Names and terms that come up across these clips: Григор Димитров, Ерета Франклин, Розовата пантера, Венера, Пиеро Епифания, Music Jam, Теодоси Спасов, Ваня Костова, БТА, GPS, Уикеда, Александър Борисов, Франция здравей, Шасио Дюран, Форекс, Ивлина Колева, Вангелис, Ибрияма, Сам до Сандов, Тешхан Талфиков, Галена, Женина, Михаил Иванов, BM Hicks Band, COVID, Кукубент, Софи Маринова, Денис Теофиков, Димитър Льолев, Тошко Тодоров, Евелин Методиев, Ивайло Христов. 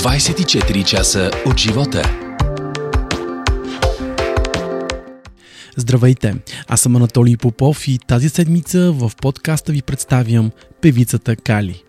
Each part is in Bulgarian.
24 часа от живота. Здравейте, аз съм Анатолий Попов и тази седмица в подкаста ви представям певицата Кали.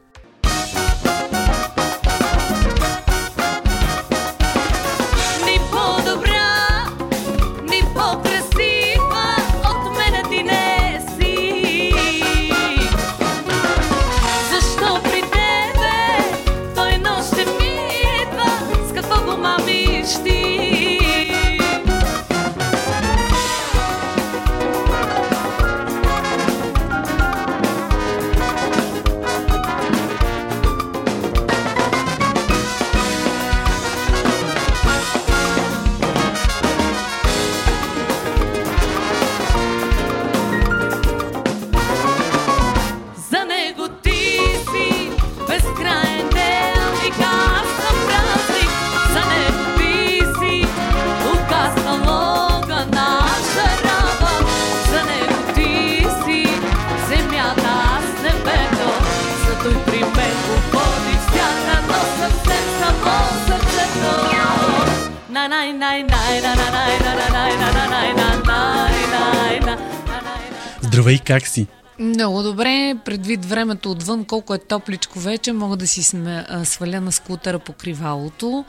Здравей, как си? Много добре, предвид времето отвън, колко е топличко вече, мога да си сваля на скутера покривалото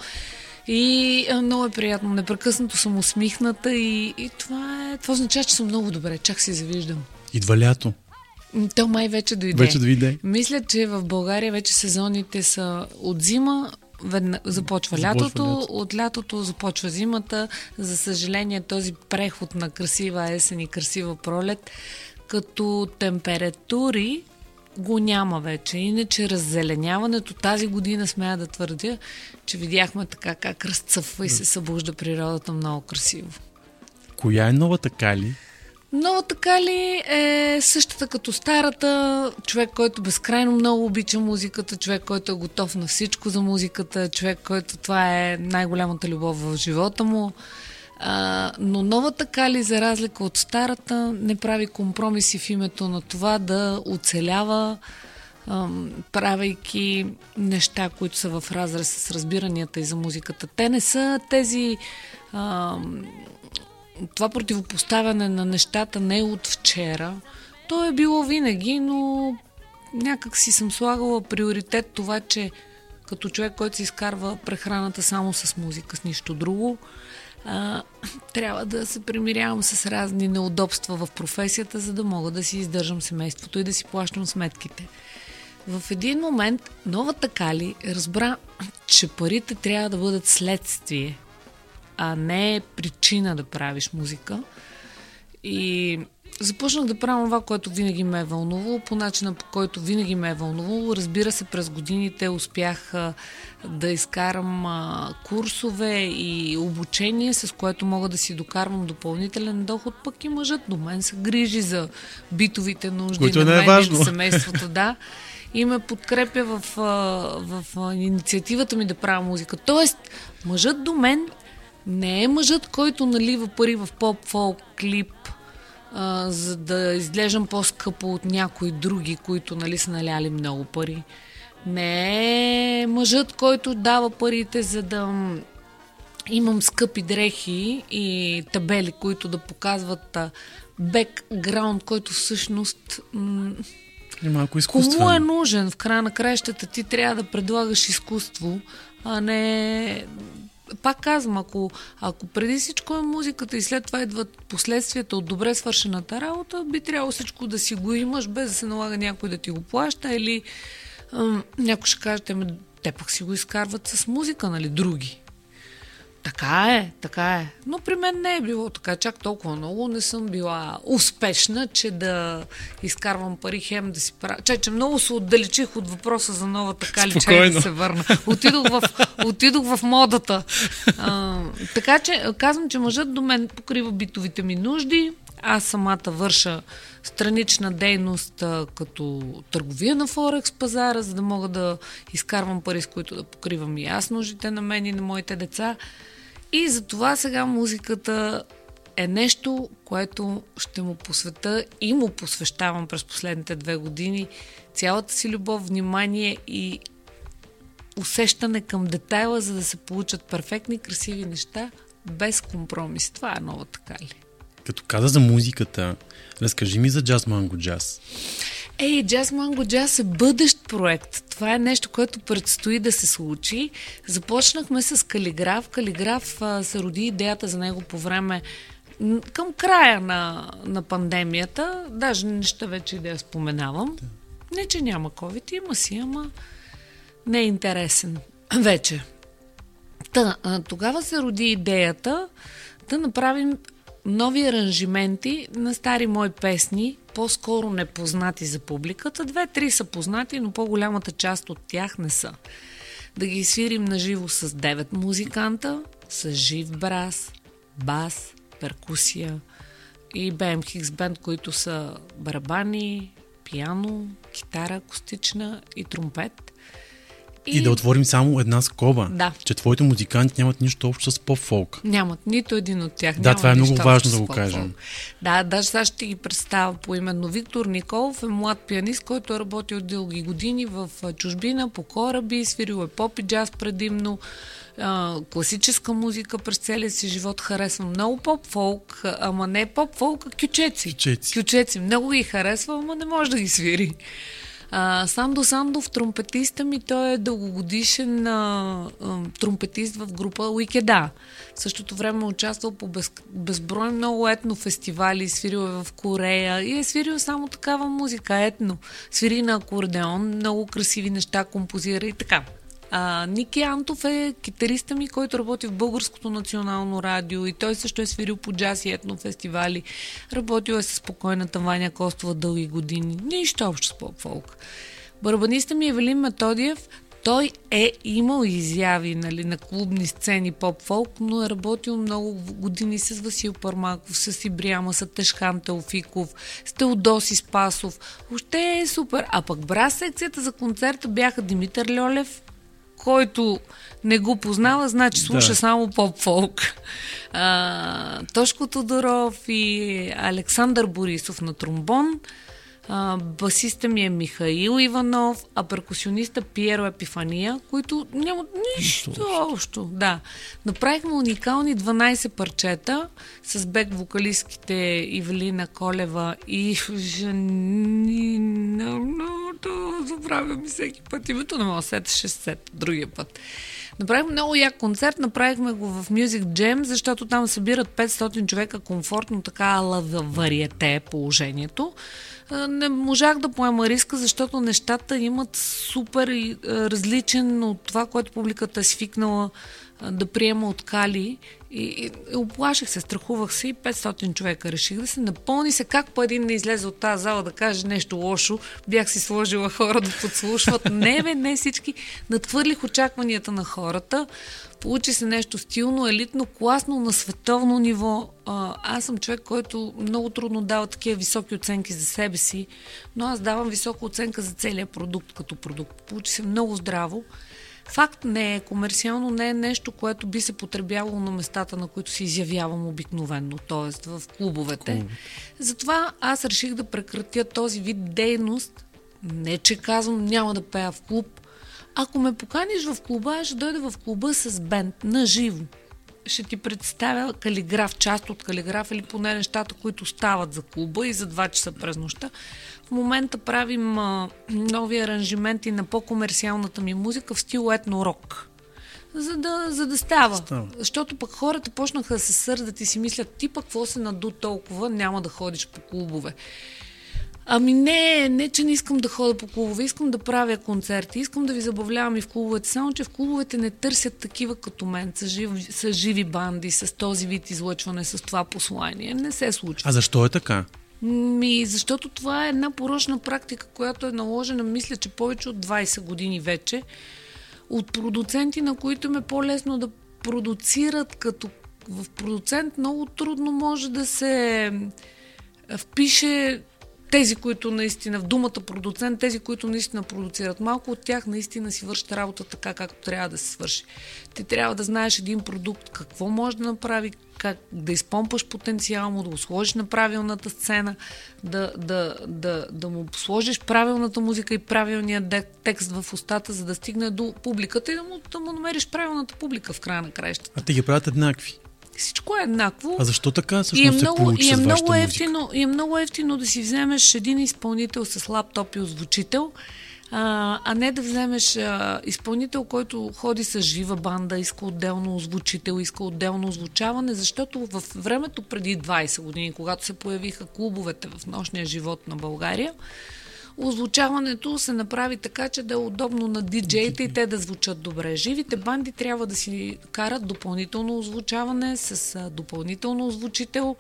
и много е приятно, непрекъснато съм усмихната и това означава, че съм много добре, чак си завиждам. Идва лято. То май вече дойде. Мисля, че в България вече сезоните са от зима, започва лятото, от лятото започва зимата. За съжаление, този преход на красива есен и красива пролет, като температури, го няма вече. Иначе раззеленяването тази година, смея да твърдя, че видяхме така как разцъфва и се събужда природата много красиво. Коя е новата Кали? Новата Кали е същата като старата, човек, който безкрайно много обича музиката, човек, който е готов на всичко за музиката, човек, който това е най-голямата любов в живота му. Но новата Кали, за разлика от старата, не прави компромиси в името на това да оцелява, правейки неща, които са в разрез с разбиранията и за музиката. Те не са тези... Това противопоставяне на нещата не е от вчера. То е било винаги, но някак си съм слагала приоритет това, че като човек, който се изкарва прехраната само с музика, с нищо друго, трябва да се примирявам с разни неудобства в професията, за да мога да си издържам семейството и да си плащам сметките. В един момент новата Кали разбра, че парите трябва да бъдат следствие, а не е причина да правиш музика. И започнах да правя това, което винаги ме е вълнувало, по начина, по който винаги ме е вълнувало. Разбира се, през годините успях да изкарам курсове и обучение, с което мога да си докарвам допълнителен доход, пък и мъжът до мен се грижи за битовите нужди, което на мен и на семейството. Да. И ме подкрепя в инициативата ми да правя музика. Тоест, мъжът до мен не е мъжът, който налива пари в поп-фолк клип, за да изглеждам по-скъпо от някои други, които са наляли много пари. Не е мъжът, който дава парите, за да имам скъпи дрехи и табели, които да показват бекграунд, който всъщност... Кому е нужен? В края на краищата ти трябва да предлагаш изкуство, а не... Пак казвам, ако преди всичко е музиката и след това идват последствията от добре свършената работа, би трябвало всичко да си го имаш, без да се налага някой да ти го плаща или някой ще каже, те пък си го изкарват с музика, нали, други. Така е. Но при мен не е било така. Чак толкова много не съм била успешна, че да изкарвам пари хем да си правя. Че много се отдалечих от въпроса за новата Кали, чай да се върна. Отидох в модата. Така че казвам, че мъжът до мен покрива битовите ми нужди. Аз самата върша странична дейност като търговия на Форекс пазара, за да мога да изкарвам пари, с които да покривам и аз нуждите на мен и на моите деца. И затова сега музиката е нещо, което ще му посвета и му посвещавам през последните 2 години. Цялата си любов, внимание и усещане към детайла, за да се получат перфектни, красиви неща, без компромис. Това е новата Кали. Като каза за музиката, разкажи ми за Jazz Mango Jazz. Jazz Mango Jazz е бъдещ проект. Това е нещо, което предстои да се случи. Започнахме с калиграф. Калиграф се роди идеята за него по време към края на пандемията. Даже неща вече и да я споменавам. Да. Не, че няма COVID, има си, ама не е интересен вече. Тогава се роди идеята да направим нови аранжименти на стари мои песни, по-скоро непознати за публиката. 2-3 са познати, но по-голямата част от тях не са. Да ги свирим наживо с 9 музиканта, с жив брас, бас, перкусия и BM Hicks Band, които са барабани, пиано, китара акустична и тромпет. И да отворим само една скоба, да, че твоите музиканти нямат нищо общо с поп-фолк. Нямат, нито един от тях. Да, нямат, това е много важно да го кажем. Да, даже сега ще ги представя поименно. Виктор Николов е млад пианист, който е работил дълги години в чужбина, по кораби, свирил е поп и джаз предимно, класическа музика през целия си живот. Харесвам много поп-фолк, ама не поп-фолк, а кючеци. Много ги харесва, ама не може да ги свири. Сам до Сандов, тромпетиста ми, той е дългогодишен тромпетист в група Уикеда. В същото време участвал по безброй много етно фестивали, свирил е в Корея и е свирил само такава музика, етно. Свири на акордеон, много красиви неща композира и така. Ники Антов е китариста ми, който работи в Българското национално радио и той също е свирил по джаз и етно фестивали. Работил е с спокойната Ваня Костова дълги години. Нищо общо с поп-фолк. Барабаниста ми е Евелин Методиев. Той е имал изяви, нали, на клубни сцени поп-фолк, но е работил много години с Васил Пърмаков, с Ибрияма, с Тешхан Талфиков, с Теодоси Спасов. Още е супер. А пък брас секцията за концерта бяха Димитър Льолев, който не го познава, значи слуша само поп-фолк. Тошко Тодоров и Александър Борисов на тромбон. Басиста ми е Михаил Иванов, а перкусиониста Пиеро Епифания, които нямат нищо общо. Да. Направихме уникални 12 парчета с бек-вокалистките Ивлина Колева и Женина. Забравя ми всеки път името, не мога да сета 60 другия път. Направихме много як концерт, направихме го в Music Jam, защото там събират 500 човека комфортно, така ала вариете положението. Не можах да поема риска, защото нещата имат супер различен от това, което публиката е свикнала да приема от Кали. И оплаших се, страхувах се и 500 човека реших да се напълни се. Как по един не излезе от тази зала да каже нещо лошо? Бях си сложила хора да подслушват. Не всички. Надхвърлих очакванията на хората. Получи се нещо стилно, елитно, класно, на световно ниво. Аз съм човек, който много трудно дава такива високи оценки за себе си, но аз давам висока оценка за целия продукт като продукт. Получи се много здраво. Факт не е, комерциално не е нещо, което би се потребявало на местата, на които се изявявам обикновенно, т.е. в клубовете. Затова аз реших да прекратя този вид дейност. Не, че казвам, няма да пея в клуб. Ако ме поканиш в клуба, ще дойда в клуба с бенд, наживо. Ще ти представя калиграф, част от калиграф или поне нещата, които стават за клуба и за 2 часа през нощта. В момента правим нови аранжименти на по-комерциалната ми музика в стил етно-рок. За да става. Защото пък хората почнаха да се сърдат и си мислят, ти пък какво се наду толкова, няма да ходиш по клубове. Ами не, че не искам да ходя по клубове, искам да правя концерти, искам да ви забавлявам и в клубовете, само че в клубовете не търсят такива като мен, с живи банди, с този вид излъчване, с това послание. Не се случва. А защо е така? Защото това е една порочна практика, която е наложена, мисля, че повече от 20 години вече, от продуценти, на които им е по-лесно да продуцират, като в продуцент много трудно може да се впише тези, които наистина в думата продуцент, тези, които наистина продуцират, малко от тях наистина си вършат работа така, както трябва да се свърши. Ти трябва да знаеш един продукт, какво може да направи, как да изпомпаш потенциал му, да го сложиш на правилната сцена, да му сложиш правилната музика и правилния текст в устата, за да стигне до публиката и да му намериш правилната публика в края на краищата. А те ги правят еднакви. Всичко е еднакво. А защо така всъщност се получи с вашата музика? И е много ефтино да си вземеш един изпълнител с лаптоп и озвучител, а не да вземеш изпълнител, който ходи с жива банда, иска отделно озвучител, иска отделно озвучаване, защото в времето преди 20 години, когато се появиха клубовете в нощния живот на България, озвучаването се направи така, че да е удобно на диджеите и те да звучат добре. Живите банди трябва да си карат допълнително озвучаване с допълнително озвучител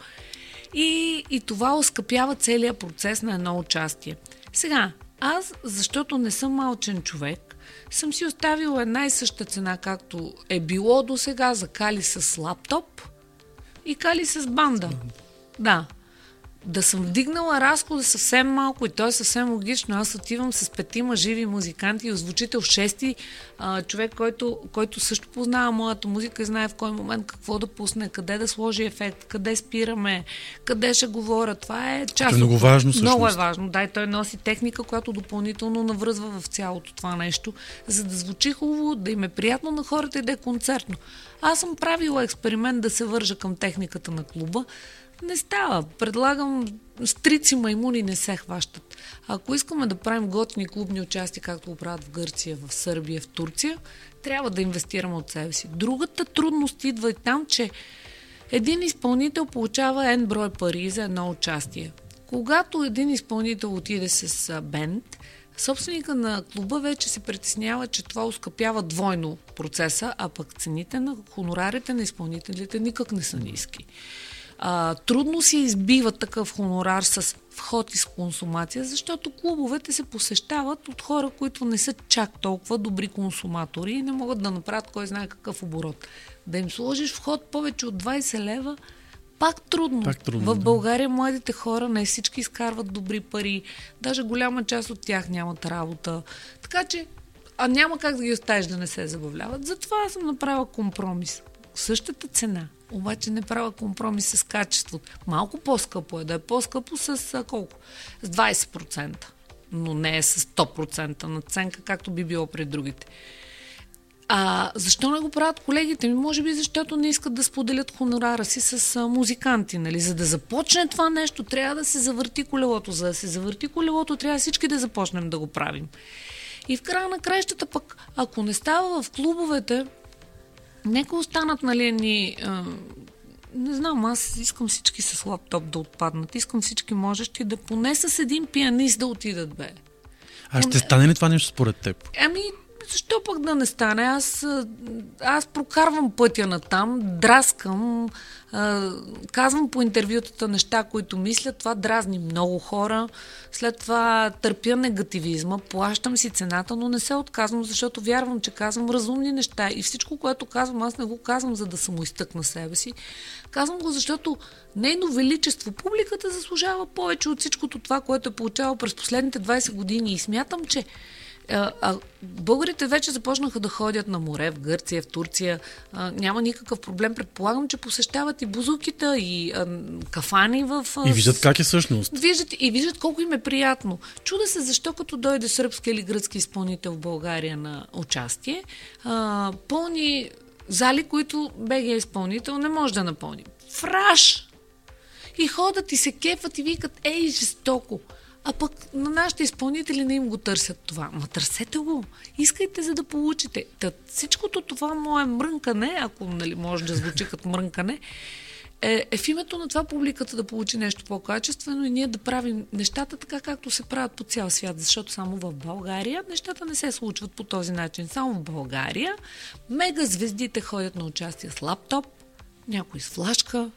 и това оскъпява целия процес на едно участие. Сега, аз, защото не съм малчен човек, съм си оставила една и съща цена, както е било до сега за Кали с лаптоп и Кали с банда. Да. Да съм вдигнала разхода съвсем малко и то е съвсем логично. Аз отивам с 5 живи музиканти и озвучител 6 човек, който също познава моята музика и знае в кой момент какво да пусне, къде да сложи ефект, къде спираме, къде ще говоря. Това е част. Много важно всъщност. Много е важно. Да, и той носи техника, която допълнително навръзва в цялото това нещо, за да звучи хубаво, да им е приятно на хората и да е концертно. Аз съм правила експеримент да се вържа към техниката на клуба. Не става. Предлагам стрици маймуни не се хващат. Ако искаме да правим готини клубни участия, както го правят в Гърция, в Сърбия, в Турция, трябва да инвестираме от себе си. Другата трудност идва и там, че един изпълнител получава N брой пари за едно участие. Когато един изпълнител отиде с бенд, собственика на клуба вече се притеснява, че това ускъпява двойно процеса, а пък цените на хонорарите на изпълнителите никак не са ниски. Трудно се избива такъв хонорар с вход и с консумация, защото клубовете се посещават от хора, които не са чак толкова добри консуматори и не могат да направят кой знае какъв оборот. Да им сложиш вход повече от 20 лева, пак трудно. В България младите хора не всички изкарват добри пари, даже голяма част от тях нямат работа. Така че няма как да ги оставиш да не се забавляват. Затова аз съм направила компромис. Същата цена. Обаче не правя компромис с качеството. Малко по-скъпо е, да е по-скъпо с колко? С 20%, но не е с 100% надценка, както би било при другите. Защо не го правят колегите ми? Може би защото не искат да споделят хонорара си с музиканти, нали? За да започне това нещо, трябва да се завърти колелото. За да се завърти колелото, трябва всички да започнем да го правим. И в края на краищата пък, ако не става в клубовете, нека останат, нали, не знам, аз искам всички с лаптоп да отпаднат, искам всички можещи да поне с един пианист да отидат, бе. А ще стане ли това нещо според теб? Защо пък да не стане? Аз прокарвам пътя на там, драскам, казвам по интервютата неща, които мисля, това дразни много хора, след това търпя негативизма, плащам си цената, но не се отказвам, защото вярвам, че казвам разумни неща и всичко, което казвам, аз не го казвам, за да самоизтъкна себе си. Казвам го, защото нейно величество публиката заслужава повече от всичкото това, което е получавало през последните 20 години и смятам, че българите вече започнаха да ходят на море в Гърция, в Турция. Няма никакъв проблем. Предполагам, че посещават и бузулките, и кафани в... И виждат как е всъщност. Виждат колко им е приятно. Чуда се защо като дойде сръбски или гръцки изпълнител в България на участие, пълни зали, които бегия изпълнител не може да напълни. Фраш! И ходят и се кефат и викат ей, жестоко! А пък на нашите изпълнители не им го търсят това. Ма търсете го. Искайте, за да получите. Всичкото това мое мрънкане, ако, нали, може да звучи като мрънкане, е в името на това публиката да получи нещо по-качествено и ние да правим нещата така, както се правят по цял свят. Защото само в България нещата не се случват по този начин. Само в България мега звездите ходят на участие с лаптоп, някой с флашка,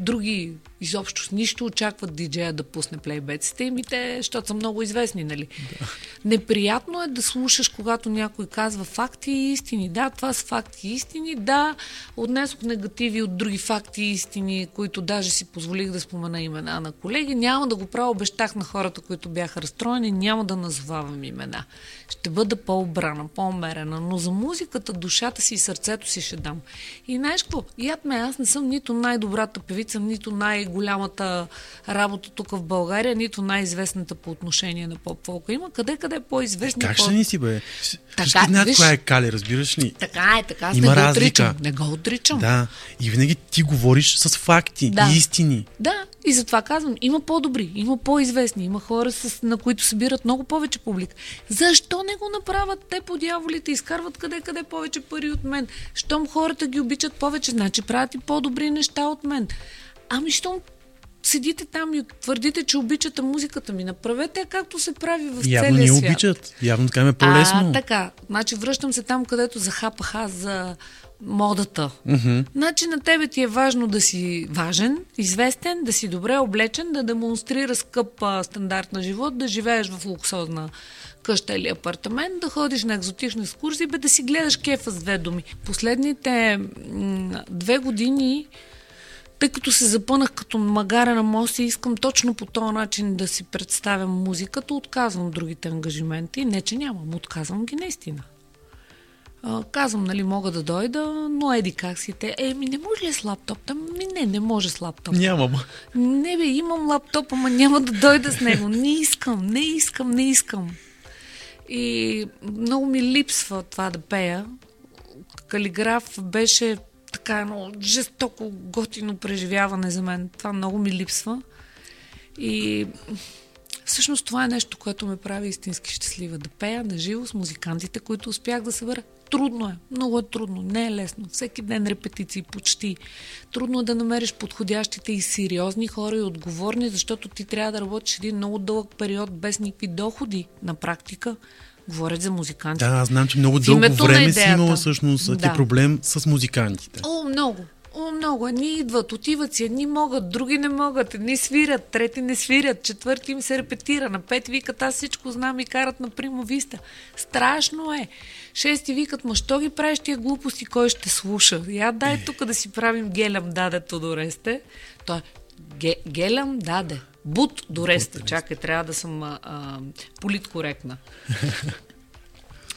други изобщо с нищо очакват диджея да пусне плейбеците им и те, защото са много известни, нали? Да. Неприятно е да слушаш, когато някой казва факти и истини. Да, това са факти и истини. Да, отнесох негативи от други факти и истини, които даже си позволих да спомена имена на колеги. Няма да го правя, обещах на хората, които бяха разстроени, няма да назовавам имена. Ще бъда по-обрана, по-умерена, но за музиката, душата си и сърцето си ще дам. И знаеш какво? Яд ме, аз не съм нито най-добрата певица, нито най-голямата работа тук в България, нито най-известната по отношение на поп-фолка. Има къде-къде е по-известна. Как ще не си, бе? Ще знаят коя е Кали, разбираш ли? Така е, така. Има разлика. Не го отричам. Да. И винаги ти говориш с факти, да, и истини. Да. И затова казвам, има по-добри, има по-известни, има хора, на които събират много повече публика. Защо не го направят те по дяволите? Изкарват къде-къде повече пари от мен. Щом хората ги обичат повече, значи правят и по-добри неща от мен. Ами щом седите там и твърдите, че обичате музиката ми, направете я както се прави в целия свят. Явно не обичат, явно така им е по-лесно. Така, значи връщам се там, където захапах аз за модата. Mm-hmm. Значи на тебе ти е важно да си важен, известен, да си добре облечен, да демонстрираш скъп стандарт на живот, да живееш в луксозна къща или апартамент, да ходиш на екзотични екскурзии, бе да си гледаш кефа с две думи. Последните 2 години, тъй като се запънах като магара на мост и искам точно по този начин да си представям музиката, отказвам другите ангажименти. Не, че нямам, отказвам ги наистина. Казвам, нали, мога да дойда, но еди как си те. Еми, не може ли с лаптоп? Не може с лаптоп. Нямам. Не бе, имам лаптоп, ама няма да дойда с него. Не искам. И много ми липсва това да пея. Калиграф беше така едно жестоко готино преживяване за мен. Това много ми липсва. И всъщност това е нещо, което ме прави истински щастлива. Да пея на живо с музикантите, които успях да събера. Трудно е, много е трудно, не е лесно. Всеки ден репетиции почти. Трудно е да намериш подходящите и сериозни хора и отговорни, защото ти трябва да работиш един много дълъг период без никакви доходи на практика. Говорят за музикантите. Да, аз знам, че много дълго време си имала всъщност ти проблем с музикантите. Много. Едни идват, отиват си, едни могат, други не могат, едни свирят, трети не свирят, четвърти им се репетира, на 5 викат, аз всичко знам и карат на примовиста. Страшно е. 6 викат, ма що ги правиш тия глупости, кой ще слуша? Я дай тук да си правим гелям даде Тодоресте. Той е гелям даде. Бут Дореста. Чакай, трябва да съм политкоректна.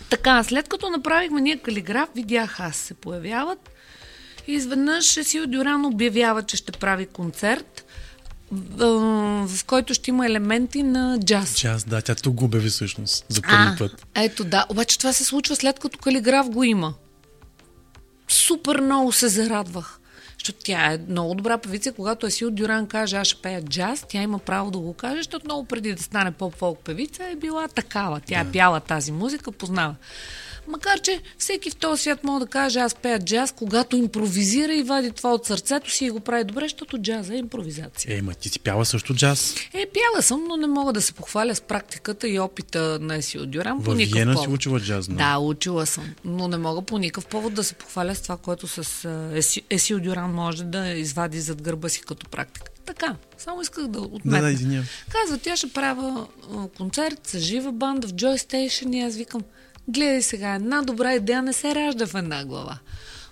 Така, след като направихме ние Калиграф, видях аз се появяват. И изведнъж Шасио Дюран обявява, че ще прави концерт, в който ще има елементи на джаз. Джаз, да, тя тук го обяви всъщност за първи път. Ето да, обаче това се случва след като Калиграф го има. Супер много се зарадвах, защото тя е много добра певица. Когато Шасио Дюран каже, аз ще пея джаз, тя има право да го каже, защото много преди да стане поп-фолк певица е била такава. Тя е пяла тази музика, познава. Макар, че всеки в този свят мога да каже, аз пея джаз, когато импровизира и вади това от сърцето си и го прави добре, защото джаз е импровизация. Ма ти си пяла също джаз? Пяла съм, но не мога да се похваля с практиката и опита на Шасио Дюран. В Виена си учила джаз, но... Да, учила съм, но не мога по никакъв повод да се похваля с това, което с Шасио Дюран може да извади зад гърба си като практика. Така, само исках да отметна. Да, казва, тя ще правя концерт с жива банда в Joy Station и аз викам... Гледай сега, една добра идея не се ражда в една глава.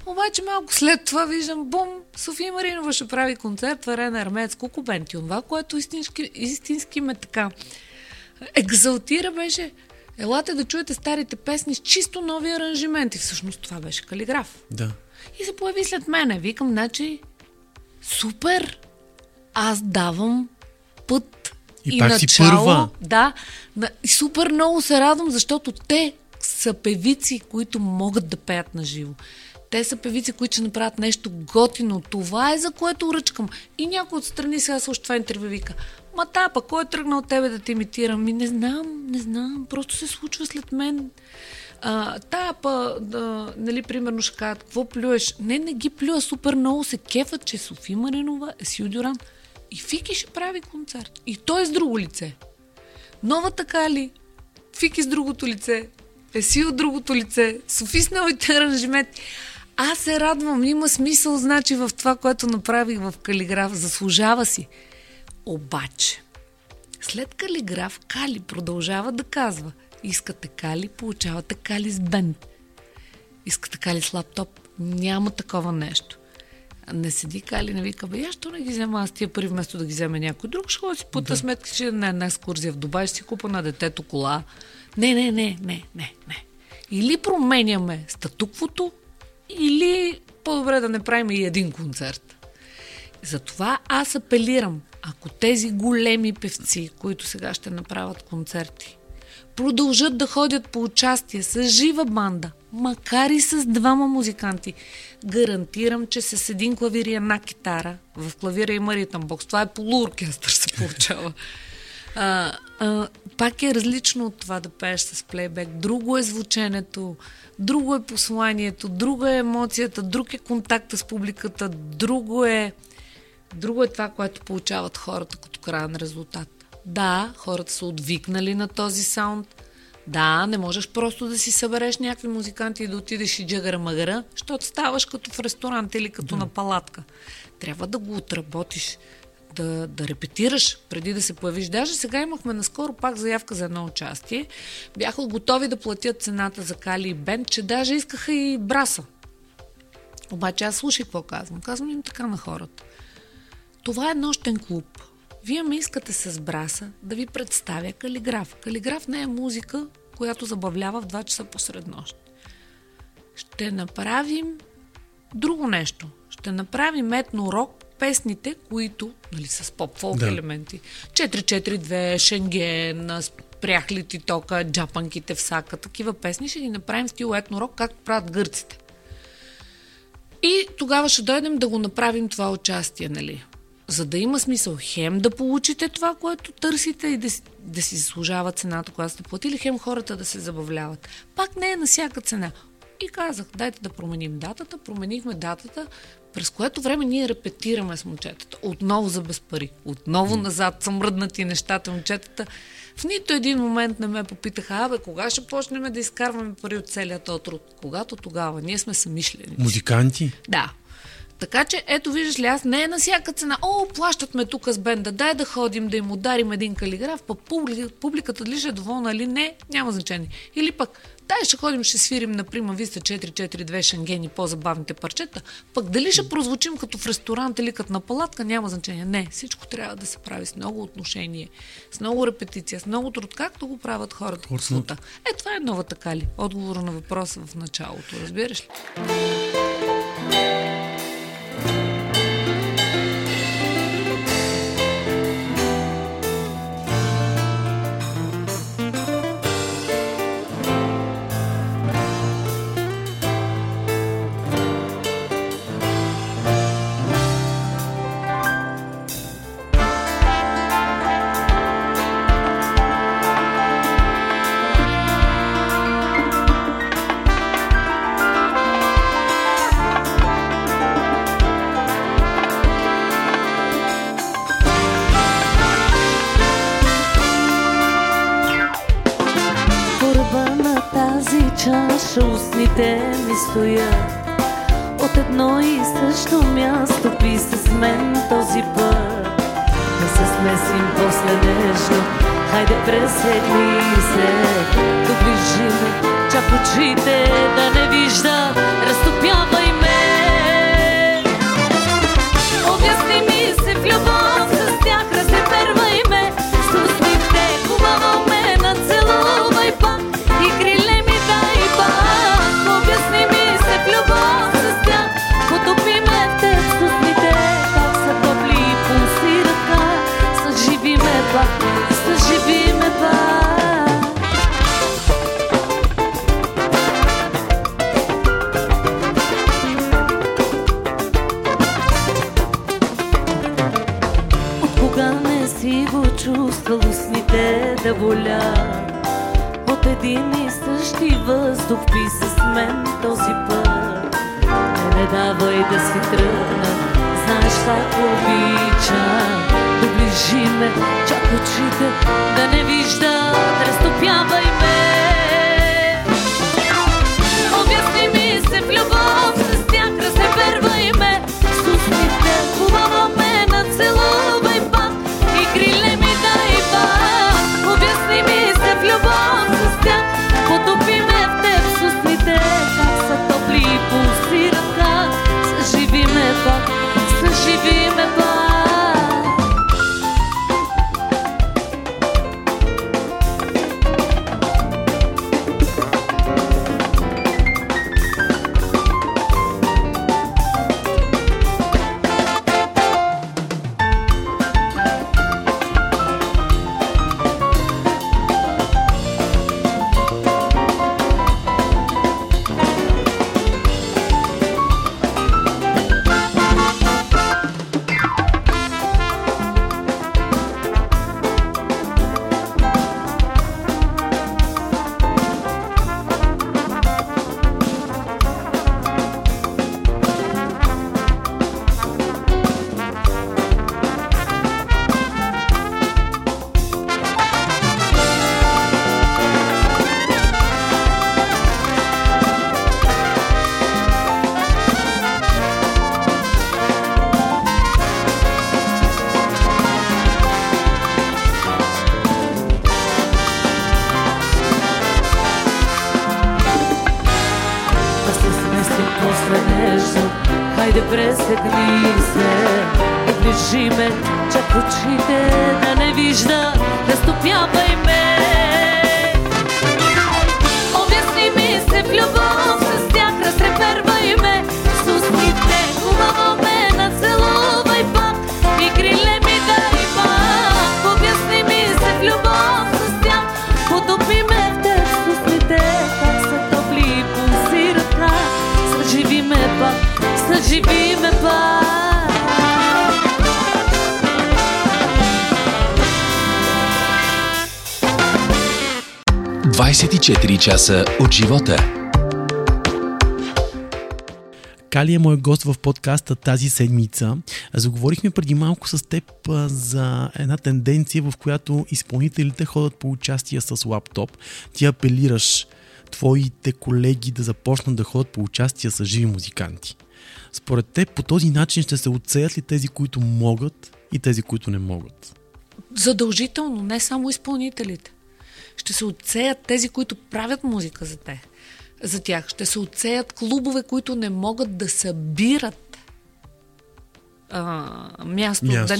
Обаче малко след това виждам, бум, Софи Маринова ще прави концерт, Варена Армец, Кукубент и онова, което истински ме така екзалтира беше. Елате да чуете старите песни с чисто нови аранжименти. Всъщност това беше Калиграф. Да. И се появи след мене. Викам, значи, супер! Аз давам път и начало. И пак си първа. Да. Супер много се радвам, защото те са певици, които могат да пеят на живо. Те са певици, които ще направят нещо готино. Това е за което уръчкам. И някой отстрани сега слуша това интервю вика, ма тапа, кой е тръгнал от тебе да те имитирам? Не знам, просто се случва след мен. Нали, примерно ще кажат, какво плюеш? Не ги плюя, супер много се кефат, че Софи Маринова, Шасио Дюран и Фики ще прави концерт. И той е с друго лице. Новата Кали, Фики с другото лице, Шасио от другото лице, Софи с новите аранжименти. Аз се радвам, има смисъл, значи, в това, което направих в Калиграф, заслужава си. Обаче, след Калиграф, Кали продължава да казва: искате Кали, получавате Кали с бент. Искате Кали с лаптоп, няма такова нещо. Не седи Кали, не вика, бе, що не ги взема аз тия пари, вместо да ги вземе някой друг, ще си пута сметки, че не е една екскурзия в Дубай, ще си купа на детето кола. Не. Или променяме статуквото, или по-добре да не правим и един концерт. Затова аз апелирам, ако тези големи певци, които сега ще направят концерти, продължат да ходят по участие с жива банда, макар и с двама музиканти, гарантирам, че с един клавир и една китара, в клавира има ритъм бокс, това е полуоркестър се получава. Пак е различно от това да пееш с плейбек. Друго е звученето, друго е посланието, друга е емоцията, друг е контакта с публиката, друго е това, което получават хората като крайен резултат. Да, хората са отвикнали на този саунд. Да, не можеш просто да си събереш някакви музиканти и да отидеш и джагара-магара, защото ставаш като в ресторант или като на палатка. Трябва да го отработиш, да репетираш преди да се появиш. Даже сега имахме наскоро пак заявка за едно участие. Бяха готови да платят цената за Кали и бенд, че даже искаха и браса. Обаче аз слушай какво казвам. Казвам им така на хората. Това е нощен клуб. Вие ме искате с браса да ви представя Калиграф. Калиграф не е музика, която забавлява в 2 часа посред нощ. Ще направим друго нещо. Ще направим етно-рок, песните, които нали, с поп-фолк елементи. 4-4-2, Шенген, спрях ли ти тока, джапанките в сака, такива песни ще ги направим в стил етно-рок, както правят гърците. И тогава ще дойдем да го направим това участие, нали? За да има смисъл хем да получите това, което търсите и да си заслужава цената, която сте платили, хем хората да се забавляват. Пак не е на всяка цена. И казах, дайте да променим датата. Променихме датата, през което време ние репетираме с момчетата. Отново за без пари. Отново назад са мръднати нещата, момчетата. В нито един момент не ме попитаха, кога ще почнем да изкарваме пари от целия този труд? Когато тогава. Ние сме самишленици. Музиканти? Да. Така че, ето виждаш ли, аз не е на всяка цена. Плащат ме тук с бенда, дай да ходим, да им ударим един Калиграф, па публиката ли ще е доволна или не, няма значение. Или пък, дай ще ходим, ще свирим на Прима Виста 4-4-2 Шенген и по-забавните парчета, пък дали ще прозвучим като в ресторант или като на палатка, няма значение. Не, всичко трябва да се прави с много отношение, с много репетиция, с много труд, както го правят хората в света. Това е новата Кали. Отговор на въпроса в началото, разбираш ли? От едно и също място пи с мен този път. Да се смесим после нежно, хайде пресегни се. Доближи ме, чак очите да не вижда, разтопявай ме. Обясни ми се в любов, с тях разрепервай ме. С усмихте, хубаво ме, нацелувай пак и криле. Съживи ме пак. От кога не си го чувствал устните да болят? От един и същи въздух пи с мен този път. Не давай да си тръгна, знаеш как обичам. Доближи ме, чак очите да не виждат, разтопявай ме. Обясни ми се в любов с тях. нежно, хайде пресекни се, оближи ме, чак очите да не вижда, не стопявай ме. Обясни ми се в любов, с тях разтрепервай ме, с устните хубаво ме нацелувай пак и криле ми дай пак. Обясни ми се в любов, с тях потопи ме в теб, с устните пак са топли и пулсират рак. Съживи ме пак, съживи ме пак. "24 часа от живота". Кали е мой гост в подкаста тази седмица. Заговорихме преди малко с теб за една тенденция, в която изпълнителите ходят по участия с лаптоп. Ти апелираш твоите колеги да започнат да ходят по участия с живи музиканти. Според теб по този начин ще се отсеят ли тези, които могат, и тези, които не могат? Задължително, не само изпълнителите. Ще се отсеят тези, които правят музика за тях. Ще се отсеят клубове, които не могат да събират място. Да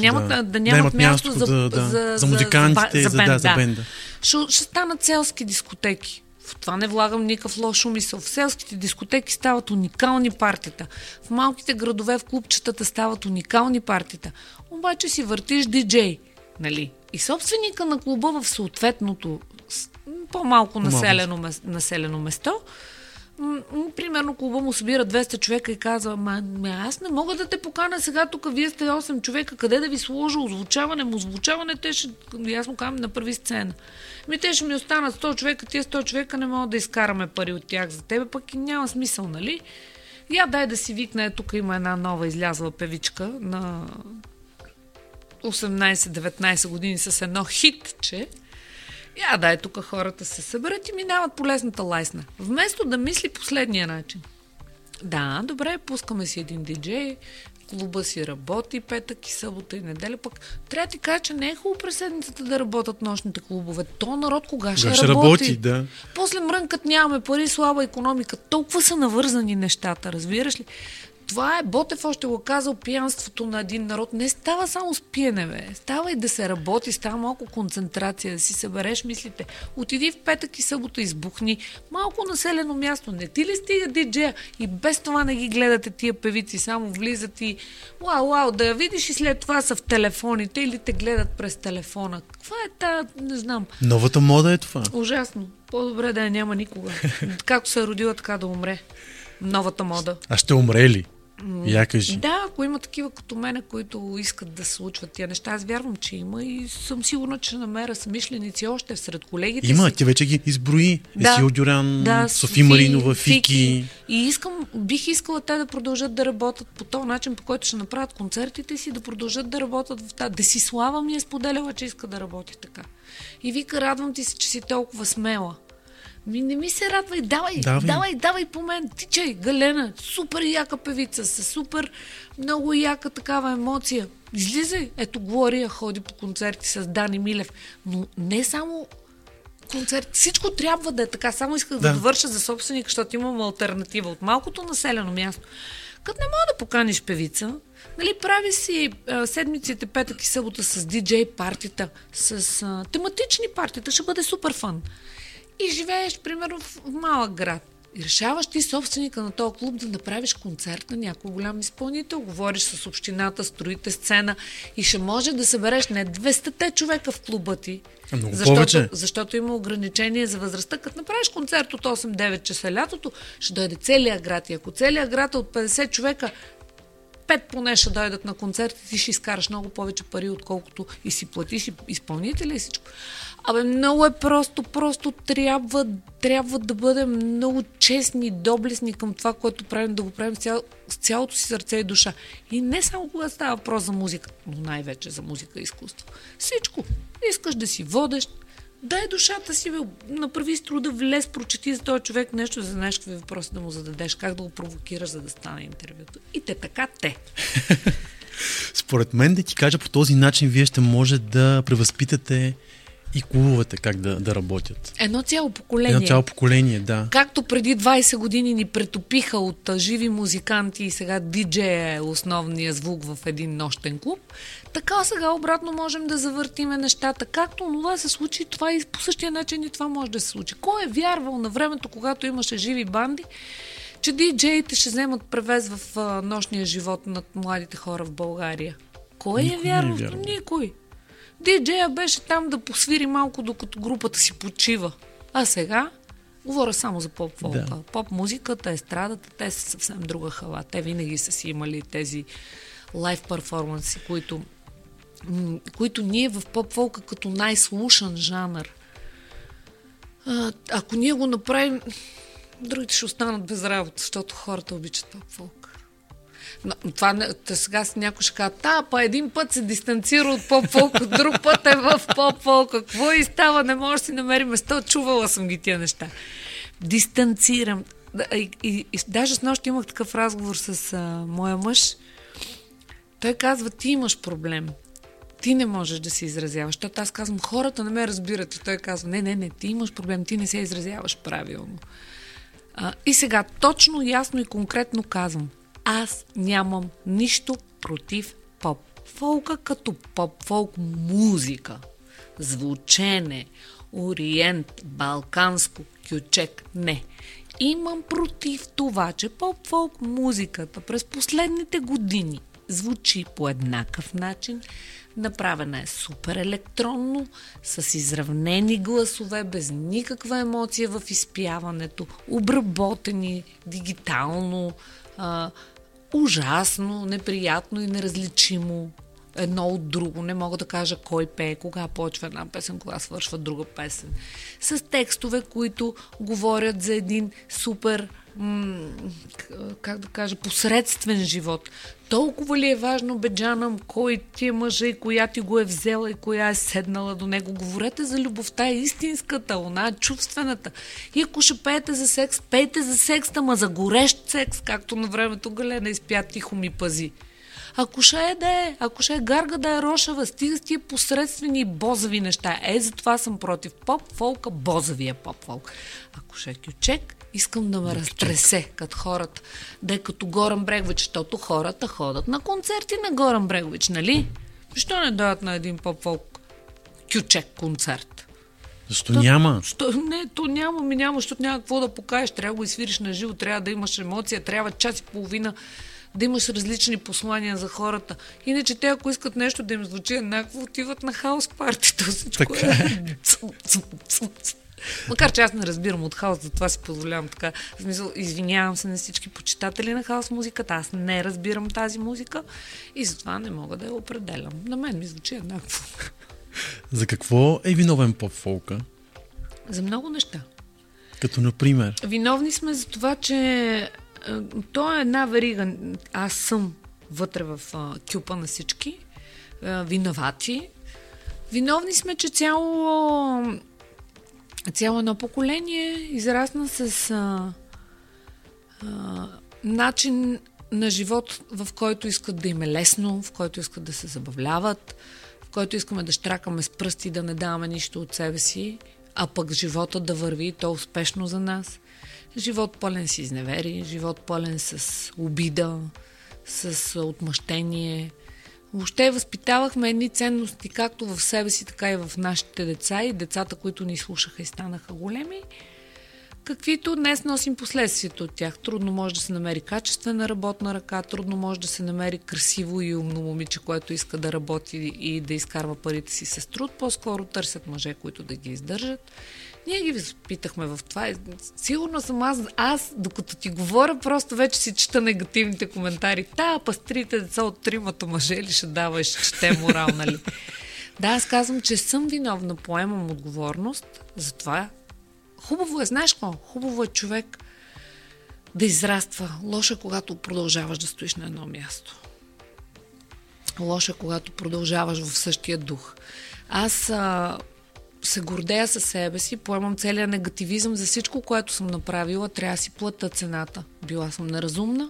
нямат място за музикантите, за бенда. Ще станат селски дискотеки. В това не влагам никакъв лош умисъл. В селските дискотеки стават уникални партита. В малките градове, в клубчетата стават уникални партита. Обаче си въртиш диджей, нали? И собственика на клуба в съответното по-малко населено место. Примерно клуба му събира 200 човека и казва: аз не мога да те покана сега, тук вие сте 8 човека, къде да ви сложа озвучаване, те ще, аз му казвам, на първи сцена. Те ще ми останат 100 човека, тия 100 човека не мога да изкараме пари от тях за тебе, пък и няма смисъл, нали? Я дай да си викне, тук има една нова излязла певичка на 18-19 години с едно хитче. Я дай тук хората се съберат и минават по лесната лайсна. Вместо да мисли последния начин. Да, добре, пускаме си един диджей, клуба си работи петък и събота и неделя, пък трябва да ти кажа, че не е хубаво през седмицата да работят нощните клубове. То народ кога ще работи? Да. После мрънкат, нямаме пари, слаба икономика. Толкова са навързани нещата, разбираш ли? Това е, Ботев още го казал, пиянството на един народ. Не става само с пиене, бе. Става и да се работи, става малко концентрация, да си събереш мислите. Отиди в петък и събота, избухни. Малко населено място, не ти ли стига диджея? И без това не ги гледате тия певици, само влизат и уау, да я видиш и след това са в телефоните или те гледат през телефона. Каква е тая, не знам. Новата мода е това. Ужасно. По-добре да я няма никога. Както се е родила, така да умре. Новата мода. А ще умре ли? Я кажи. Да, ако има такива като мене, които искат да се случват тия неща, аз вярвам, че има и съм сигурна, че намеря съмишленици още сред колегите. Има, ти вече ги изброи. Да, Шасио Дюран, да, Софи Маринова, Фики. И бих искала те да продължат да работят по този начин, по който ще направят концертите си, да продължат да работят в тази. Десислава ми е споделяла, че иска да работи така. И вика, радвам ти се, че си толкова смела. Не ми се радвай, давай по мен, тичай, Галена, супер яка певица, със супер много яка такава емоция. Излизай, ето Глория ходи по концерти с Дани Милев, но не само концерт, всичко трябва да е така, само исках да довърша за собственик, защото имам алтернатива от малкото населено място. Като не мога да поканиш певица, нали, прави си седмиците петък и събота с диджей партита, с тематични партита, ще бъде супер фан. И живееш, примерно, в малък град. И решаваш ти собственика на този клуб да направиш концерт на някой голям изпълнител. Говориш с общината, строите сцена и ще може да събереш не 200 човека в клуба ти. Защото има ограничение за възрастта. Като направиш концерт от 8-9 часа лятото, ще дойде целия град. И ако целия град е от 50 човека, 5 поне ще дойдат на концерт и ти ще изкараш много повече пари, отколкото и си платиш и изпълнителя и всичко. Абе, много е просто трябва да бъдем много честни и доблестни към това, което правим, да го правим с цялото си сърце и душа. И не само когато става въпрос за музика, но най-вече за музика и изкуство. Всичко. Искаш да си водеш, дай душата си, бе, направи с труда, влез, прочети за този човек нещо, за знаеш какви въпроси да му зададеш, как да го провокираш, за да стане интервюто. И така. Според мен, да ти кажа, по този начин вие ще може да превъзпитате и клубовете как да работят. Едно цяло поколение. Да. Както преди 20 години ни претопиха от живи музиканти и сега диджея е основния звук в един нощен клуб, така сега обратно можем да завъртиме нещата. Както това се случи, това и по същия начин и това може да се случи. Кой е вярвал на времето, когато имаше живи банди, че диджеите ще вземат превес в нощния живот над младите хора в България? Кой е вярвал? Никой. Диджея беше там да посвири малко, докато групата си почива. А сега говоря само за поп-фолка. Да. Поп-музиката, естрадата, те са съвсем друга хава. Те винаги са си имали тези лайв перформанси, които ние в поп-фолка като най-слушан жанър. Ако ние го направим, другите ще останат без работа, защото хората обичат поп-фолка. Но това, сега някой ще казва, па един път се дистанцира от поп-фолка, друг път е в поп-фолка. Какво и става? Не може да си намери место. Чувала съм ги тия неща. Дистанцирам. И даже с нощ имах такъв разговор с моя мъж. Той казва, ти имаш проблем. Ти не можеш да се изразяваш. Защото аз казвам, хората не ме разбират. И той казва, не, ти имаш проблем. Ти не се изразяваш правилно. И сега точно, ясно и конкретно казвам, аз нямам нищо против поп-фолка като поп-фолк музика. Звучене, ориент, балканско, кючек, не. Имам против това, че поп-фолк музиката през последните години звучи по еднакъв начин. Направена е супер електронно, с изравнени гласове, без никаква емоция в изпяването, обработени дигитално, ужасно, неприятно и неразличимо едно от друго. Не мога да кажа кой пее, кога почва една песен, кога свършва друга песен. С текстове, които говорят за един супер, посредствен живот. Толкова ли е важно, беджанам, кой ти е мъжа и коя ти го е взела и коя е седнала до него? Говорете за любовта, истинската, она чувствената. И ако ще пеете за секс, пейте за секс, ама за горещ секс, както на времето Галена изпя "Тихо ми пази". Ако ще е ако ще е гарга да е рошава, стига с тия посредствени бозави неща. Затова съм против поп-фолка, бозавия поп-фолк. Ако ще е кючек, искам да ме разтресе като хората. Да е като Горан Брегович, защото хората ходят на концерти на Горан Брегович, нали? Защо не дойдат на един поп-фолк кючек концерт? Защо няма? Няма, защото няма какво да покажеш. Трябва да го изсвириш на живо, трябва да имаш емоция, трябва час и половина да имаш различни послания за хората. Иначе те, ако искат нещо да им звучи еднакво, отиват на хаус партито. Всичко така е. Макар че аз не разбирам от хаос, затова си позволявам така. В смисъл, извинявам се на всички почитатели на хаос музиката. Аз не разбирам тази музика и затова не мога да я определям. На мен ми звучи еднакво. За какво е виновен поп-фолка? За много неща. Като например? Виновни сме за това, че то е една верига. Аз съм вътре в кюпа на всички. Виновати. Виновни сме, че цяло едно поколение израсна с начин на живот, в който искат да им е лесно, в който искат да се забавляват, в който искаме да щракаме с пръсти, да не даваме нищо от себе си, а пък живота да върви и то успешно за нас. Живот пълен с изневери, живот пълен с обида, с отмъщение. Въобще възпитавахме едни ценности както в себе си, така и в нашите деца и децата, които ни слушаха и станаха големи, каквито днес носим последствията от тях. Трудно може да се намери качествена работна ръка, трудно може да се намери красиво и умно момиче, което иска да работи и да изкарва парите си с труд. По-скоро търсят мъже, които да ги издържат. Ние ги питахме в това. Сигурно съм аз, докато ти говоря, просто вече си чета негативните коментари. Пастрите деца от тримата мъже ли ще дава и ще чете морал, нали? Да, аз казвам, че съм виновна, поемам отговорност. Затова хубаво е, знаеш какво? Хубаво е човек да израства. Лошо е, когато продължаваш да стоиш на едно място. Лошо е, когато продължаваш в същия дух. Аз се гордея със себе си, поемам целия негативизъм за всичко, което съм направила, трябва да си плата цената. Била съм неразумна,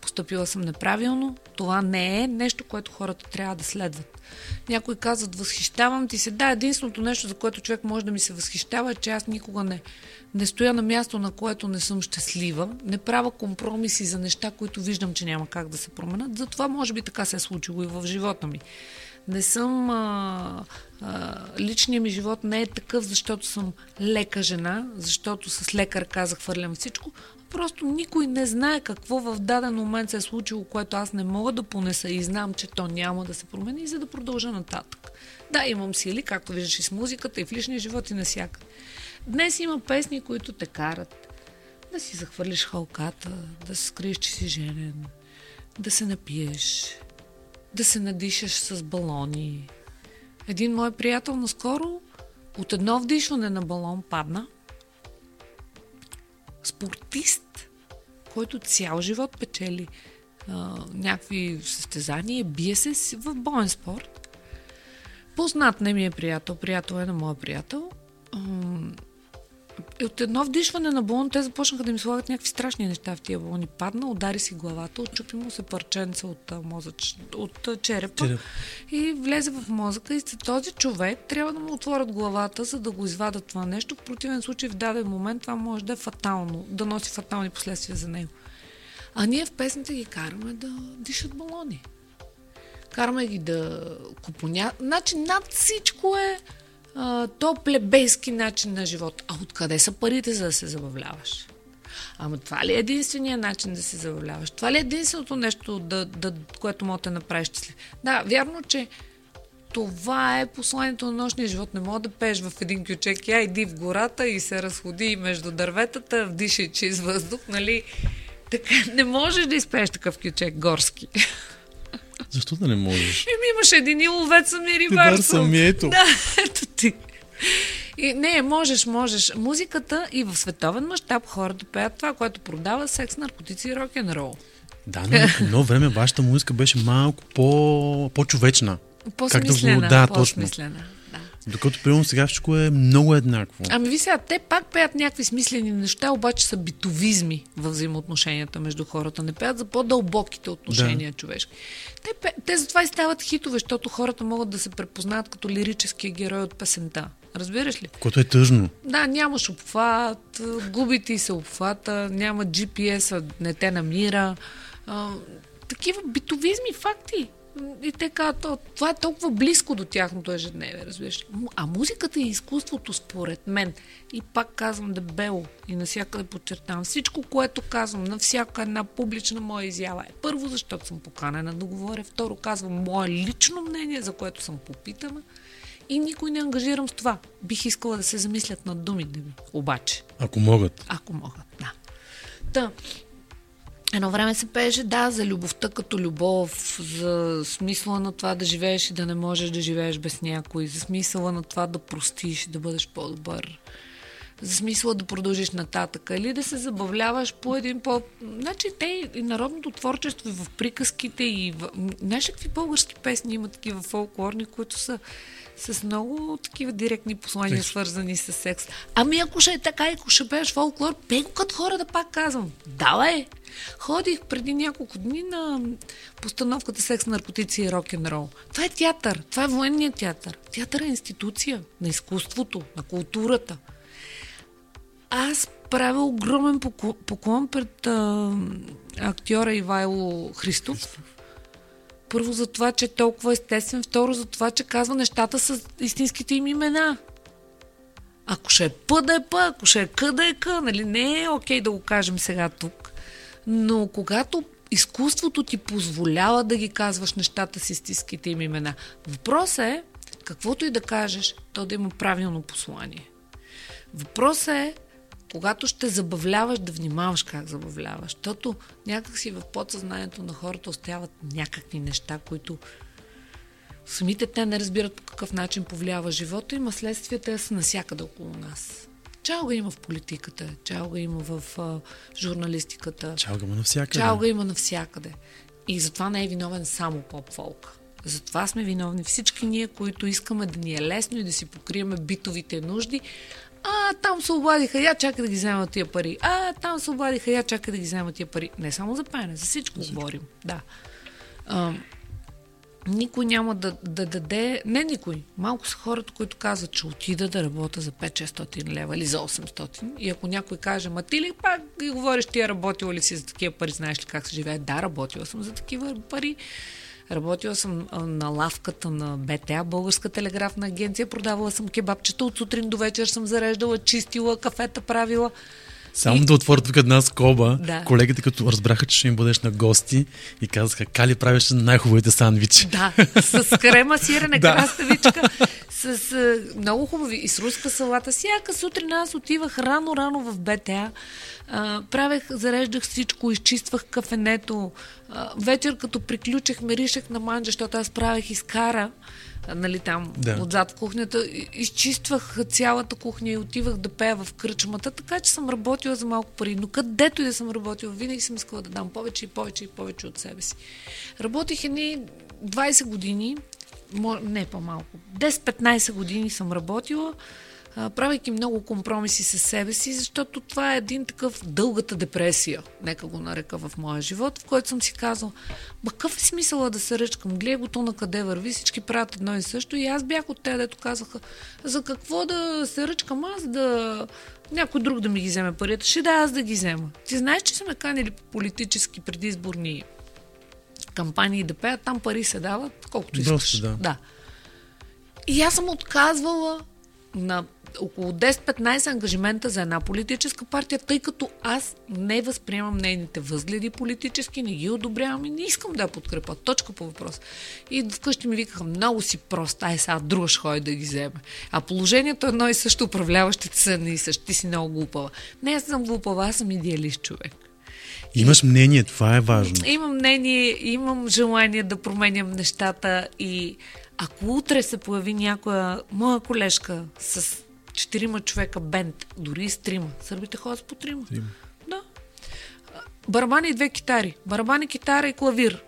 постъпила съм неправилно, това не е нещо, което хората трябва да следват. Някои казват, възхищавам ти се. Да, единственото нещо, за което човек може да ми се възхищава, е, че аз никога не стоя на място, на което не съм щастлива, не правя компромиси за неща, които виждам, че няма как да се променят. Затова може би така се е случило и в живота ми. Не съм... личният ми живот не е такъв, защото съм лека жена, защото с лекар казах, хвърлям всичко. Просто никой не знае какво в даден момент се е случило, което аз не мога да понеса и знам, че то няма да се промени, за да продължа нататък. Да, имам сили, както виждаш и с музиката, и в личния живот, и навсякъде. Днес има песни, които те карат да си захвърлиш халката, да се скриеш, че си женен, да се напиеш, да се надишаш с балони. Един мой приятел наскоро от едно вдишване на балон падна. Спортист, който цял живот печели някакви състезания, бие се в боен спорт. Познат не ми е приятел, приятел е на моя приятел. От едно вдишване на балон те започнаха да ми слагат някакви страшни неща в тия балони. Падна, удари си главата, отчупи му се парченца от черепа и влезе в мозъка. И този човек трябва да му отворят главата, за да го извадат това нещо. В противен случай в даден момент това може да е фатално, да носи фатални последствия за него. А ние в песните ги караме да дишат балони. Караме ги да купонят. Значи над всичко е то плебейски начин на живот. А откъде са парите, за да се забавляваш? Ама това ли е единственият начин да се забавляваш? Това ли е единственото нещо, което мога да направиш щастлив? Да, вярно, че това е посланието на нощния живот. Не мога да пееш в един кючек, я иди в гората и се разходи между дърветата, вдишай чист въздух, нали? Така, не можеш да изпееш такъв кючек горски. Защо да не можеш? Имаш един и ловец, сами рибар съм. Да, ето ти. И, не, можеш. Музиката и в световен мащаб хората пеят това, което продава секс, наркотици и рок-н-рол. Да, но едно време вашата музика беше малко по-човечна. По-смислена. Да, по-смислена. Точно. Да. Докато примерно сега всичко е много еднакво. Ами ви сега, те пак пеят някакви смислени неща, обаче са битовизми във взаимоотношенията между хората. Не пеят за по-дълбоките отношения, да, човешки. Те затова и стават хитове, защото хората могат да се препознаят като лирическия герой от песента. Разбираш ли? Което е тъжно. Да, нямаш обхват, губи ти се обхвата, няма GPS-а, не те намира. Такива битовизми, факти. И така, това е толкова близко до тяхното ежедневие, разбираш. А музиката и изкуството, според мен, и пак казвам дебело и навсякъде подчертавам, всичко, което казвам на всяка една публична моя изява е първо, защото съм поканена да говоря, второ, казвам мое лично мнение, за което съм попитана и никой не ангажирам с това. Бих искала да се замислят над думите ми, обаче. Ако могат, да. Та... Едно време се пееше, да, за любовта като любов, за смисъла на това да живееш и да не можеш да живееш без някой, за смисъла на това да простиш и да бъдеш по-добър, за смисъла да продължиш нататък или да се забавляваш по един по... Значи те и народното творчество и в приказките и в... Някакви български песни има такива фолклорни, които са с много такива директни послания, Тих, свързани с секс. Ами ако ще е така и ако ще пееш фолклор, пей го като хора, да пак казвам. Давай! Ходих преди няколко дни на постановката секс, наркотици и рок-н-рол. Това е театър. Това е военният театър. Театър е институция на изкуството, на културата. Аз правя огромен поклон пред актьора Ивайло Христов. Първо за това, че е толкова естествен, второ за това, че казва нещата с истинските им имена. Ако ще е П да е П, ако ще е К да е К, нали, не е окей да го кажем сега тук. Но когато изкуството ти позволява да ги казваш нещата с истинските им имена, въпросът е, каквото и да кажеш, то да има правилно послание. Въпросът е, когато ще забавляваш, да внимаваш как забавляваш, защото някакси в подсъзнанието на хората остават някакви неща, които самите те не разбират по какъв начин повлиява живота им, а следствията са насякъде около нас. Чалга има в политиката, чалга има в журналистиката. Чалга има навсякъде. И затова не е виновен само поп-фолк. Затова сме виновни всички ние, които искаме да ни е лесно и да си покриеме битовите нужди, Там се обладиха, я чакай да ги взема тия пари. Там се обладиха, я чакай да ги взема тия пари. Не само за пеене, за всичко говорим. Да. Никой няма да даде... Не никой. Малко са хората, които казват, че отида да работя за 5-600 лева или за 800. И ако някой каже, ма ти ли пак ги говориш, ти я работила ли си за такива пари, знаеш ли как се живее? Да, работила съм за такива пари. Работила съм на лавката на БТА, Българска телеграфна агенция, продавала съм кебабчета, от сутрин до вечер съм зареждала, чистила, кафета правила. Само да отворя тук една скоба. Да. Колегите, като разбраха, че ще им бъдеш на гости и казаха, Кали правеше най-хубавите сандвичи. Да, с крема, сирене, краставичка, с много хубави и с руска салата. Всяка сутрин аз отивах рано-рано в БТА. Правех, зареждах всичко, изчиствах кафенето. Вечер, като приключех, миришех на манджа, защото аз правех изкара. Нали, там, отзад в кухнята. Изчиствах цялата кухня и отивах да пея в кръчмата, така че съм работила за малко пари. Но където и да съм работила, винаги съм искала да дам повече и повече и повече от себе си. Работих едни 20 години, не по-малко, 10-15 години съм работила, правейки много компромиси с себе си, защото това е един такъв дългата депресия, нека го нарека, в моя живот, в който съм си казала, ба какъв е смисъла да се ръчкам, гледай го то на къде върви, всички правят едно и също, и аз бях от те, дето казаха, за какво да се ръчкам аз, да някой друг да ми ги вземе парите, ще да аз да ги взема. Ти знаеш, че са ме канили по политически предизборни кампании да пеят, там пари се дават, колкото искаш. Да. И аз съм отказвала на около 10-15 ангажимента за една политическа партия, тъй като аз не възприемам нейните възгледи политически, не ги одобрявам и не искам да я подкрепя. Точка по въпрос. И вкъщи ми викаха, много си прост, сега друга ще ходи да ги вземе. А положението едно и също, управляващите са не и също, ти си много глупава. Не, аз съм глупава, аз съм идеалист човек. Имаш мнение, това е важно. Имам мнение, имам желание да променям нещата и ако утре се появи някоя моя колежка с 4 човека бенд, дори и с 3, сърбите ходят с по 3. Да. Барабани и 2 китари. Барабани, китара и клавир.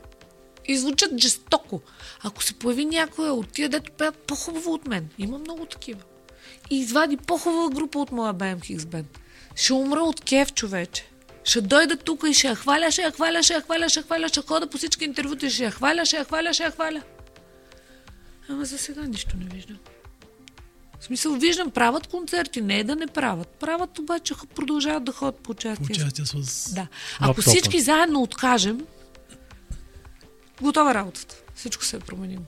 И звучат жестоко. Ако се появи някоя от тия, дето пеят по-хубаво от мен. Има много такива. И извади по-хубава група от моя BMX бенд. Ще умра от кеф, човече. Ще дойда тук и ще я хваля, ще я хваля, ще я хваля, ще я хваля, ще хода по всички интервюта и ще я хваля, ще я хваля, ще я хваля. Ама за сега нищо не виждам. В смисъл, виждам, правят концерти, не е да не правят. Правят, обаче продължават да ходят по участие с... Да. Ако всички заедно откажем, готова работата. Всичко се е променило.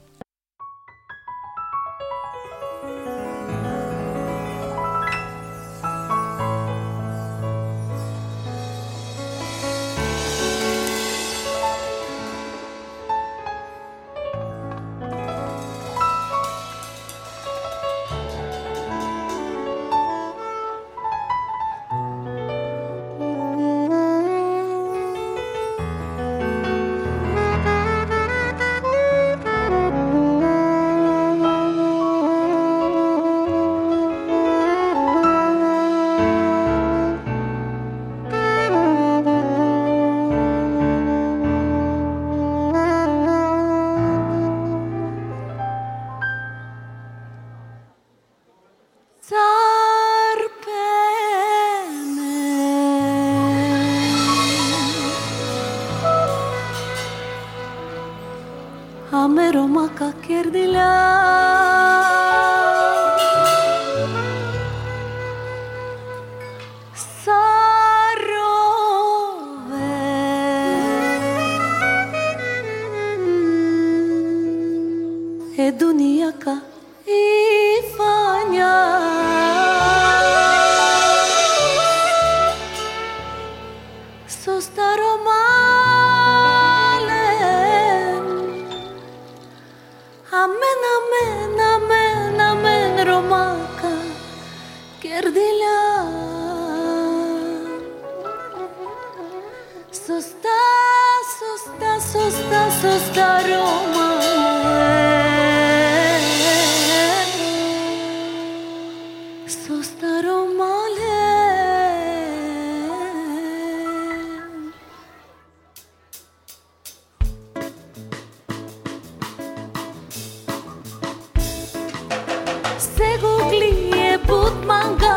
Put manga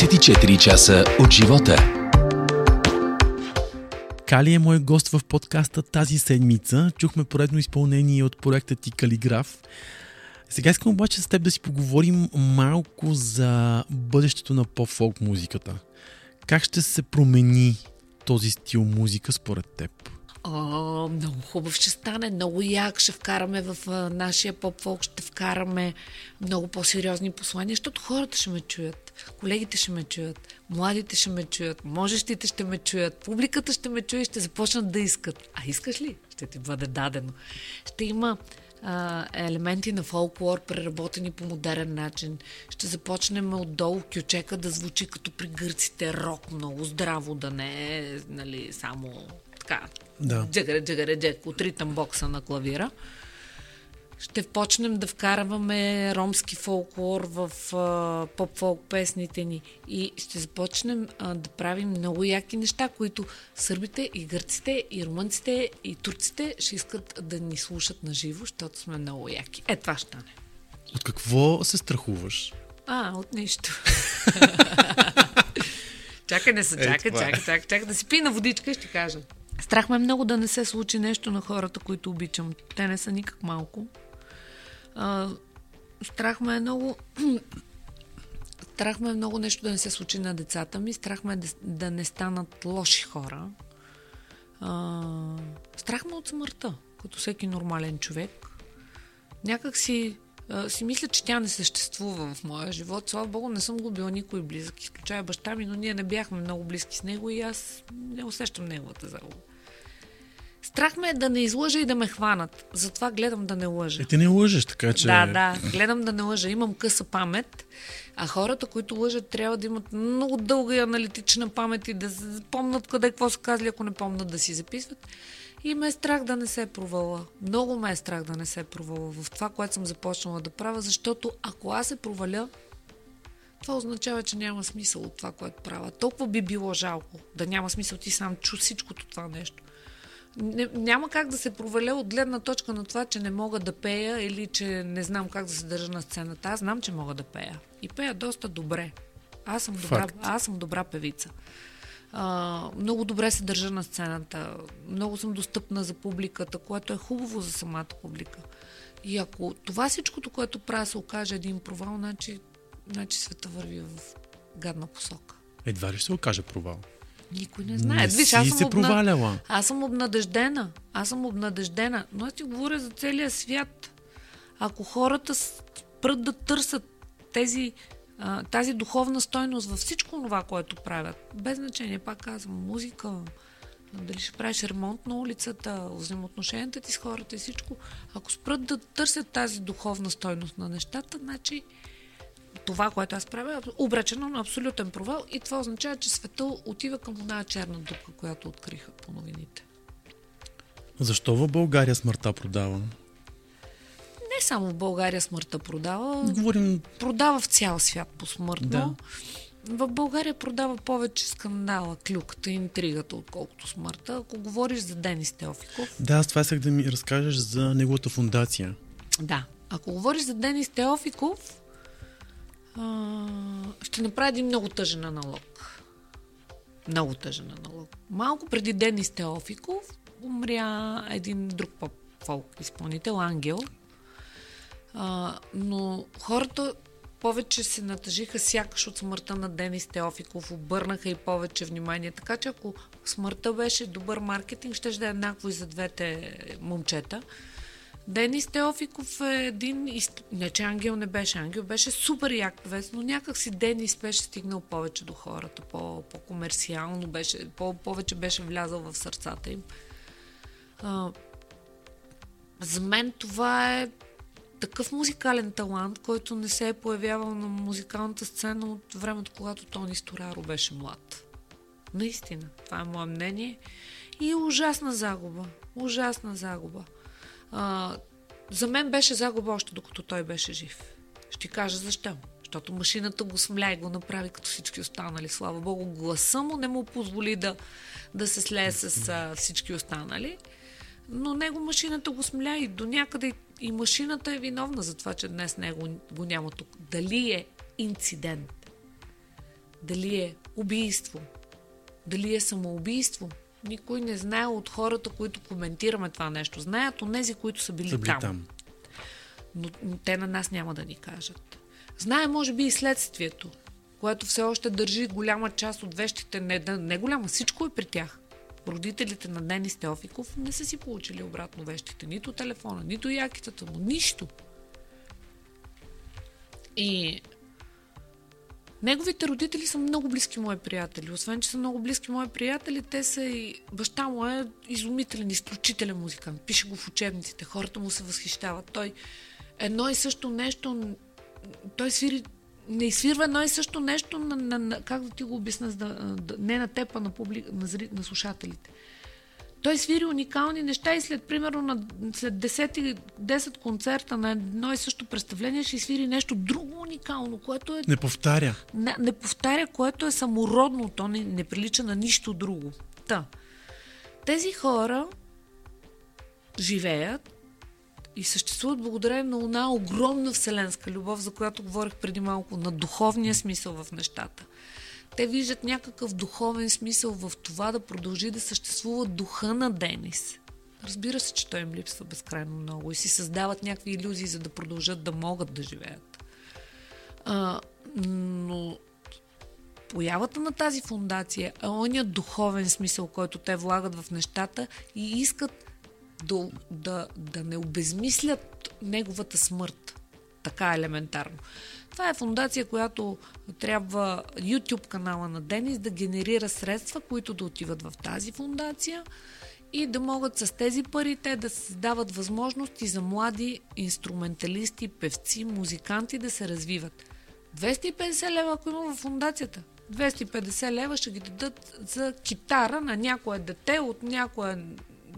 24 часа от живота. Кали е мой гост в подкаста тази седмица. Чухме поредно изпълнение от проекта ти Калиграф. Сега искам обаче с теб да си поговорим малко за бъдещето на поп-фолк музиката. Как ще се промени този стил музика според теб? Много хубав ще стане, много як, ще вкараме в нашия поп-фолк, ще вкараме много по-сериозни послания, защото хората ще ме чуят, колегите ще ме чуят, младите ще ме чуят, можещите ще ме чуят, публиката ще ме чуе и ще започнат да искат. А искаш ли? Ще ти бъде дадено. Ще има елементи на фолклор, преработени по модерен начин. Ще започнем отдолу кючека да звучи като при гърците рок, много здраво, да не е само така... Да. Джегаре-джегаре-джек от ритъм бокса на клавира. Ще почнем да вкарваме ромски фолклор в поп-фолк песните ни и ще започнем да правим много яки неща, които сърбите и гърците и румънците и турците ще искат да ни слушат наживо, защото сме много яки. Е, това ще стане. От какво се страхуваш? От нищо. Чакай да си пина водичка и ще кажа. Страх ме много да не се случи нещо на хората, които обичам. Те не са никак малко. Страх ме е много нещо да не се случи на децата ми. Страх ме е да не станат лоши хора. Страх ме от смъртта, като всеки нормален човек. Някак си мисля, че тя не съществува в моя живот. Слава Богу, не съм губила никой близък. Изключая баща ми, но ние не бяхме много близки с него и аз не усещам неговата загуба. Страх ме е да не излъжа и да ме хванат. Затова гледам да не лъжа. Ти не лъжеш, така че... Да, гледам да не лъжа. Имам къса памет, а хората, които лъжат, трябва да имат много дълга и аналитична памет и да помнат къде какво са казали, ако не помнат да си записват. И ме е страх да не се провала. Много ме е страх да не се провала в това, което съм започнала да правя, защото ако аз се проваля, това означава, че няма смисъл от това, което правя. Толкова би било жалко да няма смисъл. Ти сам чу всичкото това нещо. Няма как да се проваля от гледна точка на това, че не мога да пея или че не знам как да се държа на сцената. Аз знам, че мога да пея. И пея доста добре. Аз съм добра певица. Много добре се държа на сцената, много съм достъпна за публиката, което е хубаво за самата публика. И ако това всичкото, което правя, се окаже един провал, значи света върви в гадна посока. Едва ли ще се окаже провал? Никой не знае. Аз съм обнадеждена. Но аз ти говоря за целия свят. Ако хората спрат да търсят тази духовна стойност във всичко това, което правят. Без значение, пак казвам, музика, дали ще правиш ремонт на улицата, взаимоотношенията ти с хората и всичко. Ако спрат да търсят тази духовна стойност на нещата, значи това, което аз правя, е обречено на абсолютен провал и това означава, че света отива към една черна дупка, която откриха по новините. Защо в България смъртта продава? Не само в България смъртта продава. Продава в цял свят посмъртно. Да. В България продава повече скандала, клюката, интригата, отколкото смъртта. Ако говориш за Денис Теофиков... Да, аз това исках да ми разкажеш за неговата фундация. Да. Ако говориш за Денис Теофиков, ще направя един много тъжен аналог. Много тъжен аналог. Малко преди Денис Теофиков умря един друг поп-фолк изпълнител, Ангел. Но хората повече се натъжиха сякаш от смъртта на Денис Теофиков, обърнаха и повече внимание, така че ако смъртта беше добър маркетинг, ще да е еднакво и за двете момчета. Денис Теофиков е не че Ангел не беше, Ангел беше супер як певец, но някак си Денис беше стигнал повече до хората, по-комерциално беше, повече беше влязал в сърцата им. За мен това е такъв музикален талант, който не се е появявал на музикалната сцена от времето, когато Тони Стораро беше млад. Наистина, това е мое мнение. И ужасна загуба. За мен беше загуба още докато той беше жив. Ще кажа защо. Защото машината го смля и го направи като всички останали. Слава Богу, гласа му не му позволи да се слее с всички останали. Но него машината го смля и до някъде и машината е виновна за това, че днес него го няма тук. Дали е инцидент? Дали е убийство, дали е самоубийство, никой не знае от хората, които коментираме това нещо. Знаят онези, които са били там. Но те на нас няма да ни кажат. Знае, може би, и следствието, което все още държи голяма част от вещите, не голяма, всичко е при тях. Родителите на Денис Теофиков не са си получили обратно вещите, нито телефона, нито якитата му, нищо. И неговите родители са много близки мои приятели. Освен, че са много близки мои приятели, те са и... Баща му е изумителен, изключителен музикант. Пише го в учебниците, хората му се възхищават. Той едно и също нещо... Той свири... Не изсвирва едно и също нещо на как да ти го обясня, не на теб, а на слушателите. Той свири уникални неща и след, примерно, след 10 концерта на едно и също представление ще свири нещо друго уникално, което е... Не повтаря, което е самородно, то не прилича на нищо друго. Тези хора живеят и съществуват благодарение на една огромна вселенска любов, за която говорих преди малко, на духовния смисъл в нещата. Те виждат някакъв духовен смисъл в това да продължи да съществува духа на Денис. Разбира се, че той им липсва безкрайно много и си създават някакви илюзии, за да продължат да могат да живеят. Но появата на тази фундация е оня духовен смисъл, който те влагат в нещата и искат да не обезмислят неговата смърт. Така елементарно. Това е фундация, която трябва YouTube канала на Денис да генерира средства, които да отиват в тази фундация и да могат с тези пари те да създават възможности за млади инструменталисти, певци, музиканти да се развиват. 250 лева, ако има в фундацията, 250 лева ще ги дадат за китара на някое дете от някое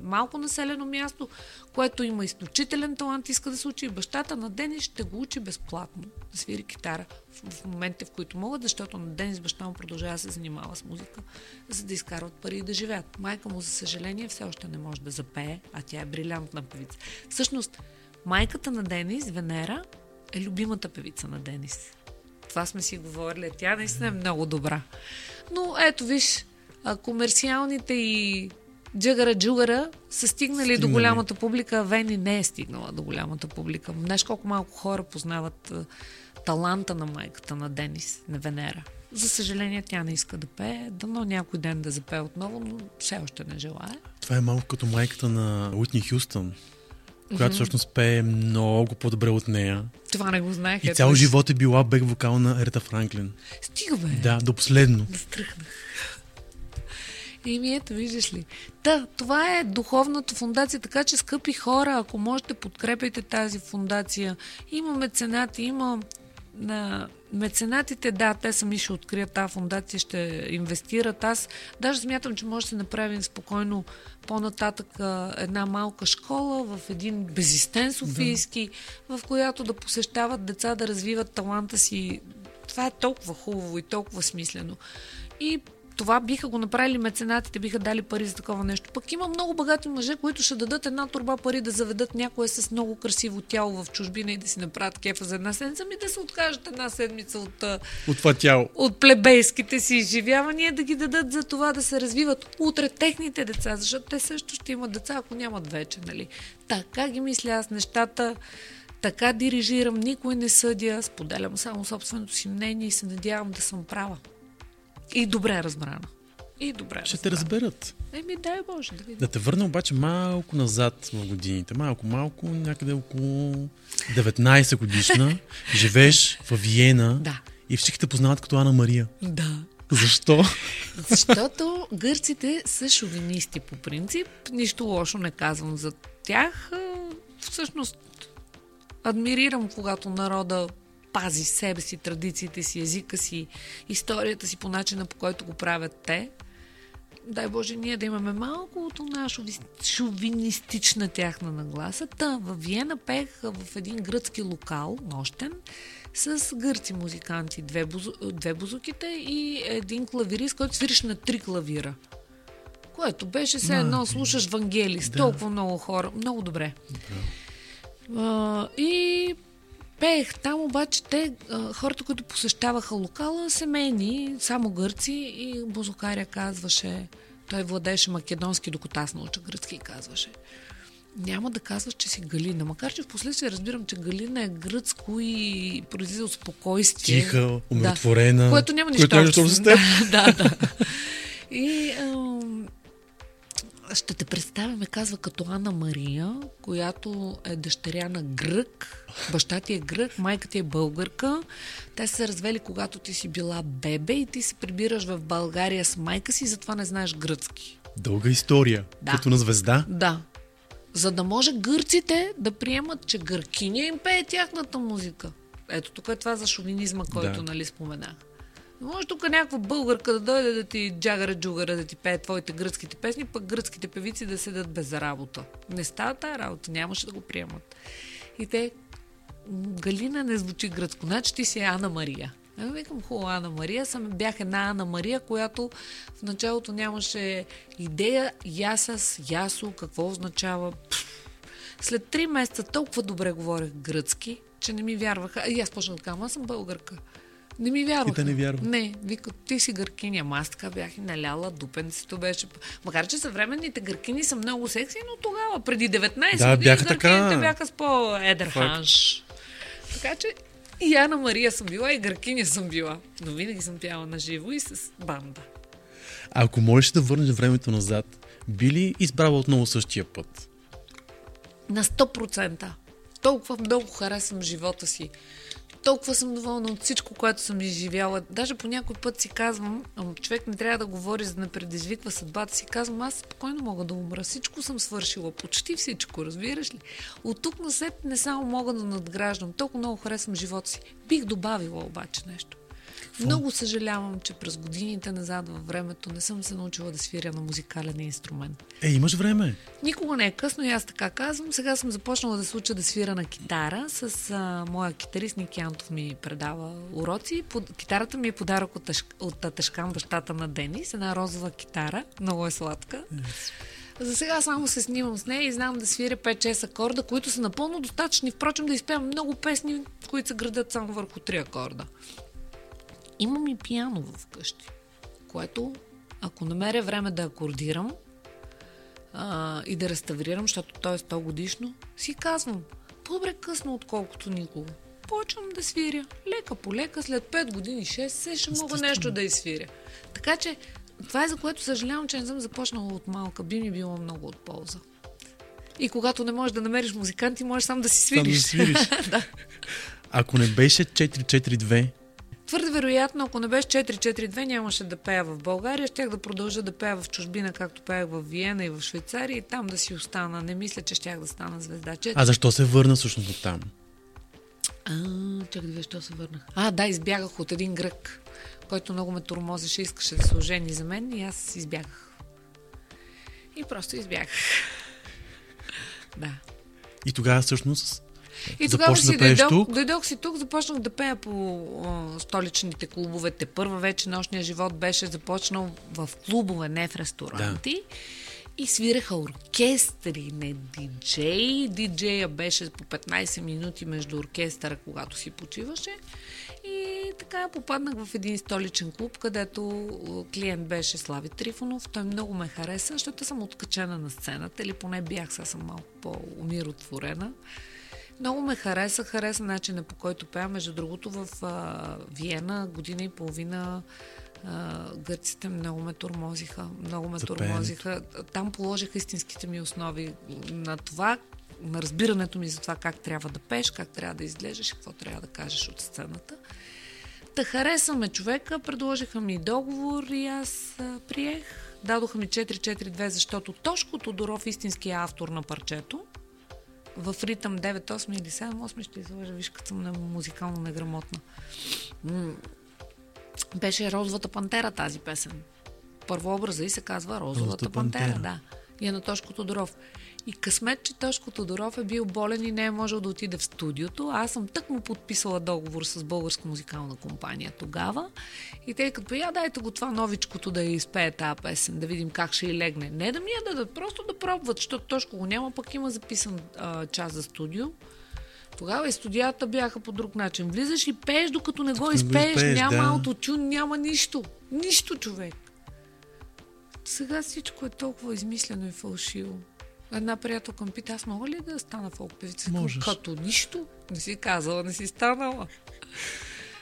малко населено място, което има изключителен талант, иска да се учи. Бащата на Денис ще го учи безплатно да свири китара в моментите, в които могат, защото на Денис баща му продължава да се занимава с музика, за да изкарват пари и да живеят. Майка му, за съжаление, все още не може да запее, а тя е брилянтна певица. Всъщност, майката на Денис, Венера, е любимата певица на Денис. Това сме си говорили. Тя наистина е много добра. Но ето, виж, комерциалните и джагара-джугара са стигнали до голямата публика. Вени не е стигнала до голямата публика. Знаеш колко малко хора познават таланта на майката на Денис, на Венера. За съжаление, тя не иска да пее. Дано някой ден да запее отново, но все още не желае. Това е малко като майката на Уитни Хюстън, която всъщност пее много по-добре от нея. Това не го знаех. И цял живот е била бек вокал на Ерета Франклин. Стига, бе! Да, до последно. Настръхнах. Еми ето, виждаш ли. Това е духовната фундация, така че, скъпи хора, ако можете, подкрепяйте тази фундация. Има меценати, има... На меценатите, да, те сами ще открият тази фундация, ще инвестират. Аз даже смятам, че може да се направим спокойно по-нататък една малка школа в един безистен софийски, в която да посещават деца, да развиват таланта си. Това е толкова хубаво и толкова смислено. И това биха го направили меценатите, биха дали пари за такова нещо. Пък има много богати мъже, които ще дадат една торба пари да заведат някое с много красиво тяло в чужбина и да си направят кефа за една седмица, и да се откажат една седмица от това тяло. От плебейските си изживявания, да ги дадат за това да се развиват утре техните деца, защото те също ще имат деца, ако нямат вече, нали? Така ги мисля аз нещата, така дирижирам, никой не съдя, споделям само собственото си мнение и се надявам да съм права. И добре разбрана. Ще те разберат. Еми, дай Боже, да видим. Да те върна обаче малко назад в годините. Малко, някъде около 19 годишна. Живееш в Виена. Да. И всички те познават като Ана Мария. Да. Защо? Защото гърците са шовинисти по принцип. Нищо лошо не казвам за тях. Всъщност, адмирирам, когато народа пази себе си, традициите си, езика си, историята си по начина, по който го правят те. Дай Боже, ние да имаме малко от една шовинистична тяхна нагласа. В Виена пех в един гръцки локал, нощен, с гърци музиканти, две бузуките и един клавирист, който свириш на 3 клавира. Което беше все едно, слушаш Вангелис. Да. Толкова много хора. Много добре. Да. И Пеех там, обаче те, хората, които посещаваха локала, семейни, само гърци, и бузукаря казваше, той владееше македонски, докато аз науча гръцки, и казваше: няма да казваш, че си Галина. Макар че в последствие разбирам, че Галина е гръцко и произлиза от спокойствие. Тиха, умиротворена. Да, което няма нищо общо с теб. Да. И ще те представяме, казва, като Анна Мария, която е дъщеря на грък. Баща ти е грък, майка ти е българка. Те са се развели, когато ти си била бебе, и ти се прибираш в България с майка си, затова не знаеш гръцки. Дълга история. Да. Като на звезда. Да. За да може гърците да приемат, че гъркиня им пее тяхната музика. Ето тук е това за шовинизма, който нали споменах. Може тук някаква българка да дойде да ти джагара-джугара, да ти пее твоите гръцките песни, пък гръцките певици да седат без работа. Не става тая работа, нямаше да го приемат. И те, Галина не звучи гръцко, значи ти си Ана Мария. Ами викам, хубаво, Ана Мария. Бях една Ана Мария, която в началото нямаше идея ясо, какво означава. След 3 месеца толкова добре говорех гръцки, че не ми вярваха. И аз почнах да казвам, аз съм българка. Не ми вярваха. Не, вика, ти си гъркиня. Аз така бях и наляла, дупенцето беше. Макар че съвременните гъркини са много секси, но тогава, преди 19 години, гъркините бяха с по-едър ханш. Така че и Ана Мария съм била, и гъркиня съм била. Но винаги съм пяла на живо и с банда. А ако можеш да върнеш времето назад, би ли избрала отново същия път? На 100%. Толкова много харесвам живота си. Толкова съм доволна от всичко, което съм изживяла. Даже по някой път си казвам, човек не трябва да говори, за да не предизвиква съдбата си. Казвам, аз спокойно мога да умра. Всичко съм свършила. Почти всичко, разбираш ли? От тук насет не само мога да надграждам. Толкова много харесвам живота си. Бих добавила обаче нещо. Много съжалявам, че през годините назад във времето не съм се научила да свиря на музикален инструмент. Имаш време. Никога не е късно, и аз така казвам. Сега съм започнала да се уча да свира на китара. С моя китарист Ники Антов ми предава уроци. Китарата ми е подарък от Тешхан, бащата на Денис. Една розова китара. Много е сладка. За сега само се снимам с нея и знам да свиря 5-6 акорда, които са напълно достатъчни. Впрочем, да изпея много песни, които се градят само върху 3 акорда. Имам и пиано вкъщи, което, ако намеря време да акордирам и да реставрирам, защото то е 100 годишно, си казвам, по-добре късно, отколкото никога. Почвам да свиря. Лека по лека, след 5 години, 6, се ще мога нещо да изсвиря. Така че, това е, за което съжалявам, че не съм започнала от малка. Би ми било много от полза. И когато не можеш да намериш музикант, ти можеш сам да си свириш. Да. Ако не беше 4-4-2, твърде вероятно, ако не беше 4-4-2, нямаше да пея в България. Щях да продължа да пея в чужбина, както пеях в Виена и в Швейцария, и там да си остана. Не мисля, че щях да стана звезда. А защо се върна всъщност от там? Чакай да виж, защо се върнах. Избягах от един грък, който много ме тормозеше, искаше да се ожени за мен, и аз избягах. И просто избягах. Да. И тогава всъщност... И тогава си дойдох си тук, започнах да пея по столичните клубове. Тепърва вече нощния живот беше започнал в клубове, не в ресторанти. Да. И свиреха оркестри, не диджей. Диджея беше по 15 минути между оркестъра, когато си почиваше. И така попаднах в един столичен клуб, където клиент беше Слави Трифонов. Той много ме хареса, защото съм откачена на сцената, или поне бях, сега съм малко по-умиротворена. Много ме хареса начина, по който пея. Между другото, в Виена година и половина гърците много ме тормозиха. Там положиха истинските ми основи на това, на разбирането ми за това как трябва да пееш, как трябва да изглеждаш и какво трябва да кажеш от сцената. Та харесаме човека, предложиха ми договор и аз приех. Дадоха ми 4-4-2, защото Тошко Тодоров, истинския автор на парчето, в ритъм 9-8 или 7-8 ще излъжа, виж като съм музикално неграмотна. Беше Розовата пантера тази песен. Първообраза и се казва Розовата пантера. Да. И е на Тошко Тодоров. И късмет, че Тошко Тодоров е бил болен и не е можел да отиде в студиото. Аз съм тъкмо подписала договор с Българска музикална компания тогава. И те като, дайте го това новичкото да изпее тази песен, да видим как ще й легне. Не да ми я дадат, просто да пробват, защото Тошко го няма, пък има записан част за студио. Тогава и студията бяха по друг начин. Влизаш и пееш, докато не го изпееш. Няма аутотюн, няма нищо. Нищо, човек. Сега всичко е толкова измислено и фалшиво. Една приятелка ми пита, аз мога ли да стана фолк певица? Като нищо. Не си казала, не си станала.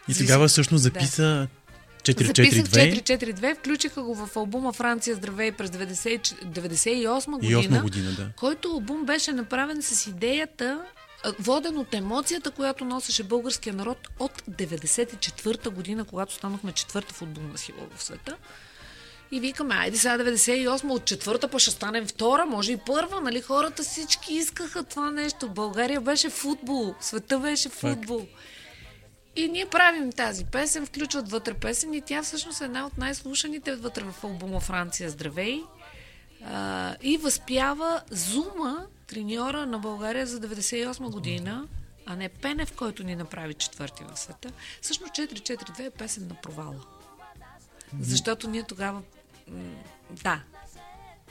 И тогава всъщност записа 442. Записах 442, включиха го в албума Франция здравей през 98 година, да. Който албум беше направен с идеята, воден от емоцията, която носеше българския народ от 94-та година, когато станахме четвърта футболна сила в света. И викаме, айде сега 98 от четвърта, па ще станем втора, може и първа, нали? Хората всички искаха това нещо. България беше футбол, света беше футбол. Факт. И ние правим тази песен, включват вътре песен и тя всъщност е една от най-слушаните вътре в албума Франция здравей. И възпява Зума, треньора на България за 98 година, а не Пенев, който ни направи четвърти в света. Всъщност 442 е песен на провала. Защото ние тогава да,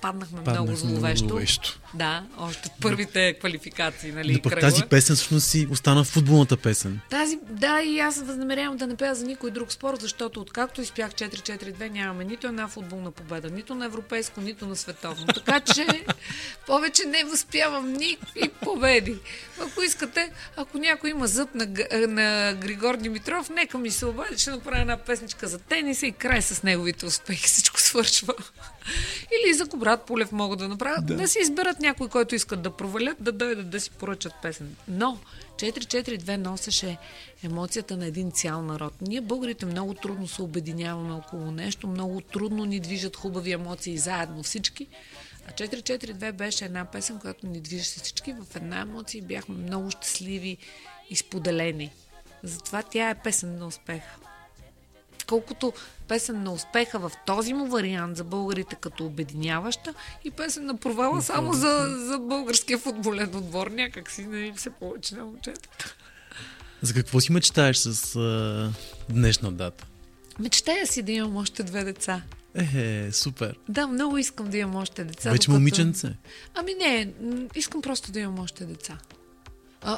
паднахме много зловещо. Да, още първите квалификации, нали, кръгове. Тази песен всъщност си остана футболната песен. Да, и аз възнамерявам да не пея за никой друг спорт, защото откакто изпях 4-4-2 нямаме нито една футболна победа, нито на европейско, нито на световно. Така че повече не възпявам никакви победи. Ако искате, ако някой има зъб на Григор Димитров, нека ми се обади, ще направя една песничка за тениса и край с неговите успехи. Всичко свършва. Или за Кобрат Полев могат да направят. Да си изберат някой, който искат да провалят, да дойдат да си поръчат песен. Но 4-4-2 носеше емоцията на един цял народ. Ние българите много трудно се обединяваме около нещо, много трудно ни движат хубави емоции заедно всички. А 4-4-2 беше една песен, която ни движеше всички в една емоция и бяхме много щастливи и споделени. Затова тя е песен на успеха. Колкото песен на успеха в този му вариант за българите като обединяваща и песен на провала само за българския футболен отбор. Някак си не им се получи на момчетата. За какво си мечтаеш с днешна дата? Мечтая си да имам още 2 деца. Супер. Да, много искам да имам още деца. Вече момиченце? Ами не, искам просто да имам още деца.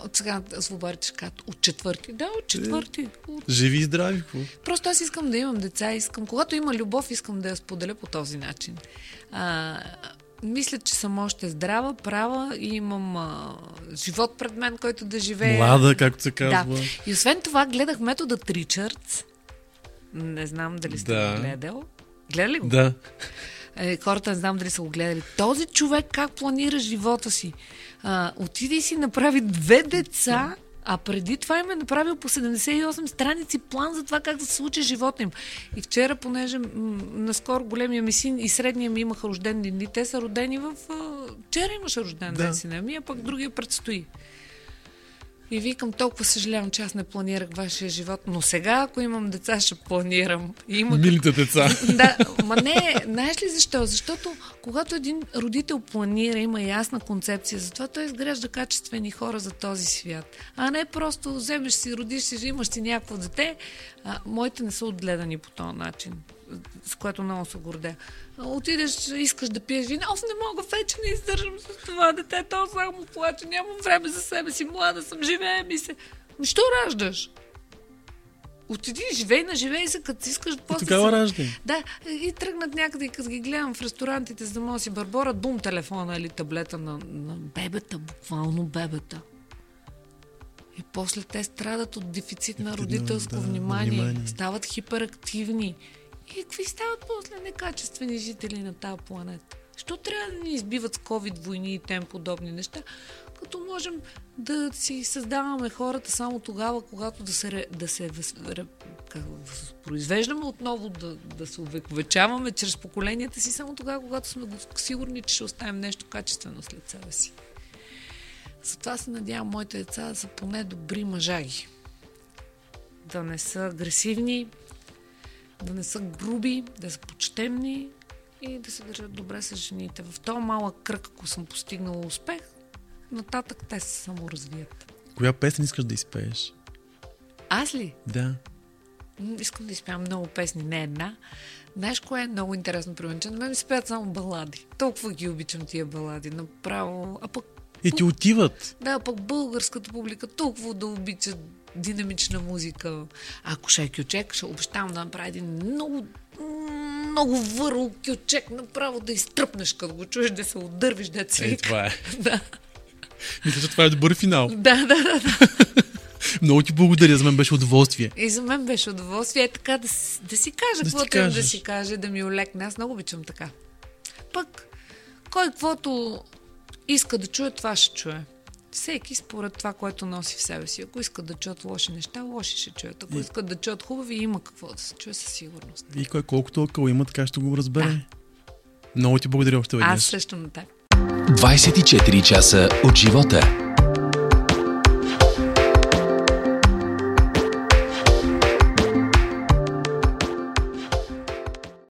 От сега злобарите ще кажат, от четвърти. Да, от четвърти. Живи и здрави. Просто аз искам да имам деца. Когато има любов, искам да я споделя по този начин. Мисля, че съм още здрава, права и имам живот пред мен, който да живее. Млада, както се казва. Да. И освен това, гледах методът Ричардс. Не знам дали сте го гледал. Гледали го? Да. Хората не знам дали са го гледали. Този човек как планира живота си? Отиде и си направи 2 деца, а преди това им е направил по 78 страници план за това как да се случи живота им. И вчера, понеже наскоро големия ми син и средния ми имаха рожден ден, те са родени вчера имаше рожден ден сина ми, а пък другия предстои. И викам, толкова съжалявам, че аз не планирах вашия живот, но сега, ако имам деца, ще планирам. Милите деца. Да, ма не, знаеш ли защо? Защото когато един родител планира, има ясна концепция, затова той изгражда качествени хора за този свят. А не просто вземеш си, родиш си, имаш си някакво дете. Моите не са отгледани по този начин, с което много се гордея. Отидеш, искаш да пиеш вина. Не мога, вече не издържам с това дете. То само плаче, нямам време за себе си. Млада съм, живее ми се. Що раждаш? Отиди, живей се, като искаш. Тогава раждам. Да, и тръгнат някъде, и като ги гледам в ресторантите, за да мога си бърборат, бум, телефона или таблета на бебета, буквално бебета. И после те страдат от дефицит на родителско внимание. Стават хиперактивни. И какви стават после некачествени жители на тази планета? Що трябва да ни избиват с COVID войни и тем подобни неща, като можем да си създаваме хората само тогава, когато произвеждаме отново, да се увековечаваме чрез поколенията си, само тогава, когато сме сигурни, че ще оставим нещо качествено след себе си. Затова се надявам моите деца да са поне добри мъжаги. Да не са агресивни, да не са груби, да са почтемни и да се държат добре с жените. В този малък кръг, ако съм постигнала успех, нататък те се саморазвият. Коя песен искаш да изпееш? Аз ли? Да. Искам да изпявам много песни, не една. Знаеш кое е много интересно при мен? Че на мен ми се пеят само балади. Толкова ги обичам тия балади. Направо. А пък И ти отиват. Да, пък българската публика толкова да обича динамична музика. Ако ще е кючек, ще обещавам да направя един много, много върл кючек, направо да изтръпнеш, като го чуеш, да се отдървиш, да цвика. Е, това е. Да. Мисля, че това е добър финал. Да. Много ти благодаря, за мен беше удоволствие. И за мен беше удоволствие, така да си кажа, каквото им да си каже, да ми олекне. Аз много обичам така. Пък, кой каквото иска да чуе, това ще чуе. Всеки според това, което носи в себе си. Ако искат да чуят лоши неща, лоши ще чуят. Ако искат да чуят хубави, има какво да се чуе със сигурност. И кой колкото окъл има, така ще го разбере. Да. Много ти благодаря още веднъж. Аз също на теб. 24 часа от живота.